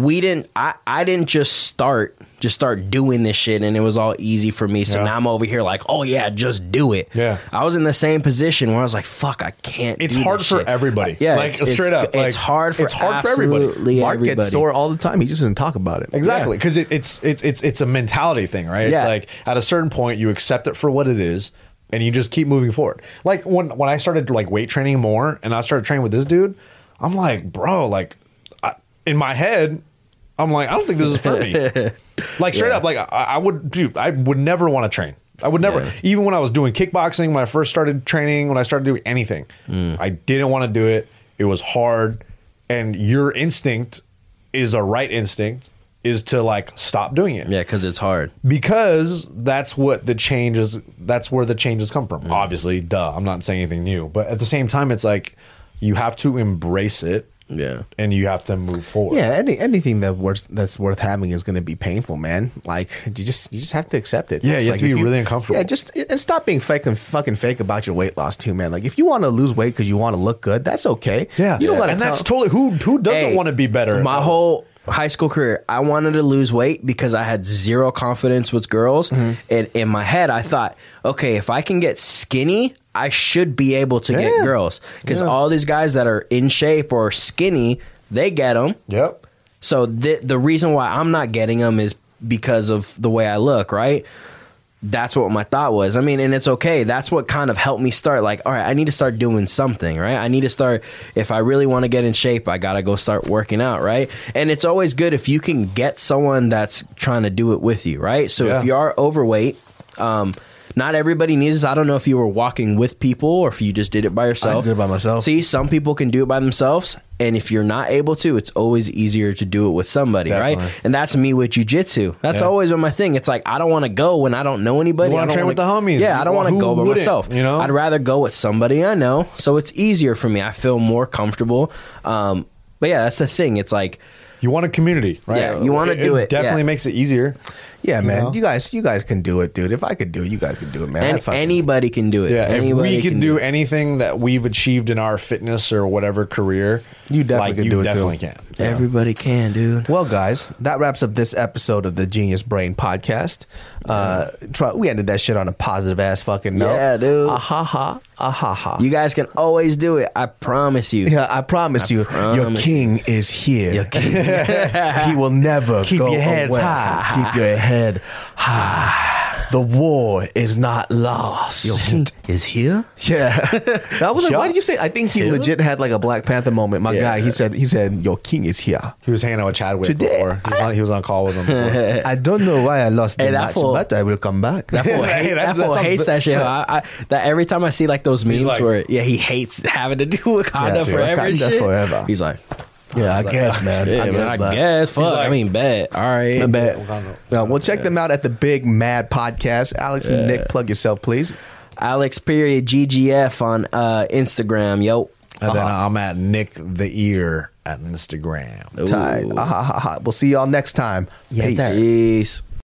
I didn't just start doing this shit and it was all easy for me. So now I'm over here like, oh yeah, just do it. Yeah. I was in the same position where I was like, fuck, I can't do this shit. It's hard for everybody. Yeah. Like straight up. It's hard for everybody. Mark gets sore all the time. He just doesn't talk about it. Exactly. Because it's a mentality thing, right? Yeah. It's like at a certain point you accept it for what it is and you just keep moving forward. Like when I started like weight training more and I started training with this dude, I'm like, bro, like in my head, I'm like, I don't think this is for me. Like straight up, like I would never want to train. I would never, even when I was doing kickboxing, when I first started training, when I started doing anything, I didn't want to do it. It was hard. And your instinct is a right instinct is to like stop doing it. Yeah, because it's hard. Because that's where the changes come from. Obviously, duh, I'm not saying anything new. But at the same time, it's like you have to embrace it. Yeah, and you have to move forward. Yeah, anything that's worth having is going to be painful, man. Like you just have to accept it. Yeah, you have to be really uncomfortable. Yeah, and stop being fucking fake about your weight loss too, man. Like if you want to lose weight because you want to look good, that's okay. Yeah, you don't got to. And that's totally who doesn't want to be better. My whole high school career, I wanted to lose weight because I had zero confidence with girls, and in my head, I thought, okay, if I can get skinny, I should be able to get girls because all these guys that are in shape or skinny, they get them. Yep. So the reason why I'm not getting them is because of the way I look, right? that's what my thought was. I mean, and it's okay. That's what kind of helped me start. Like, all right, I need to start doing something, right? I need to start, if I really want to get in shape, I got to go start working out, right? And it's always good if you can get someone that's trying to do it with you, right? So if you are overweight, not everybody needs this. I don't know if you were walking with people or if you just did it by yourself. I just did it by myself. See, some people can do it by themselves. And if you're not able to, it's always easier to do it with somebody, right? And that's me with jujitsu. That's always been my thing. It's like, I don't want to go when I don't know anybody. You want to train with the homies. Yeah, I don't want to go by myself. You know? I'd rather go with somebody I know. So it's easier for me. I feel more comfortable. But yeah, that's the thing. It's like, you want a community, right? Yeah, you want to do it. It definitely makes it easier. Yeah, man. You guys can do it, dude. If I could do it, you guys can do it, man. And anybody can do it. Yeah, anybody if we can do anything that we've achieved in our fitness or whatever career, you definitely can do it, too. You definitely can. Yeah. Everybody can, dude. Well, guys, that wraps up this episode of the Genius Brain Podcast. We ended that shit on a positive-ass fucking note. Yeah, dude. You guys can always do it. I promise you. Yeah, I promise you. Your king is here. Your king. He will never go away. Keep your heads high. Keep your head high. The war is not lost. Your heat is here? Yeah. I was like, why did you say? I think he legit had like a Black Panther moment. My guy, he said, your king is here. He was hanging out with Chadwick before. He was on call with him before. I don't know why I lost the match, but I will come back. That fool hates that shit. That every time I see like those memes where he hates having to do Wakanda forever and shit. He's like, yeah, I guess, man. Fuck. Like, I mean, bet. All right. I bet. Well, check them out at the Big Mad Podcast. Alex and Nick, plug yourself, please. Alex.GGF on Instagram, yo. And then I'm at Nick the Ear at Instagram. Tight. We'll see y'all next time. Peace.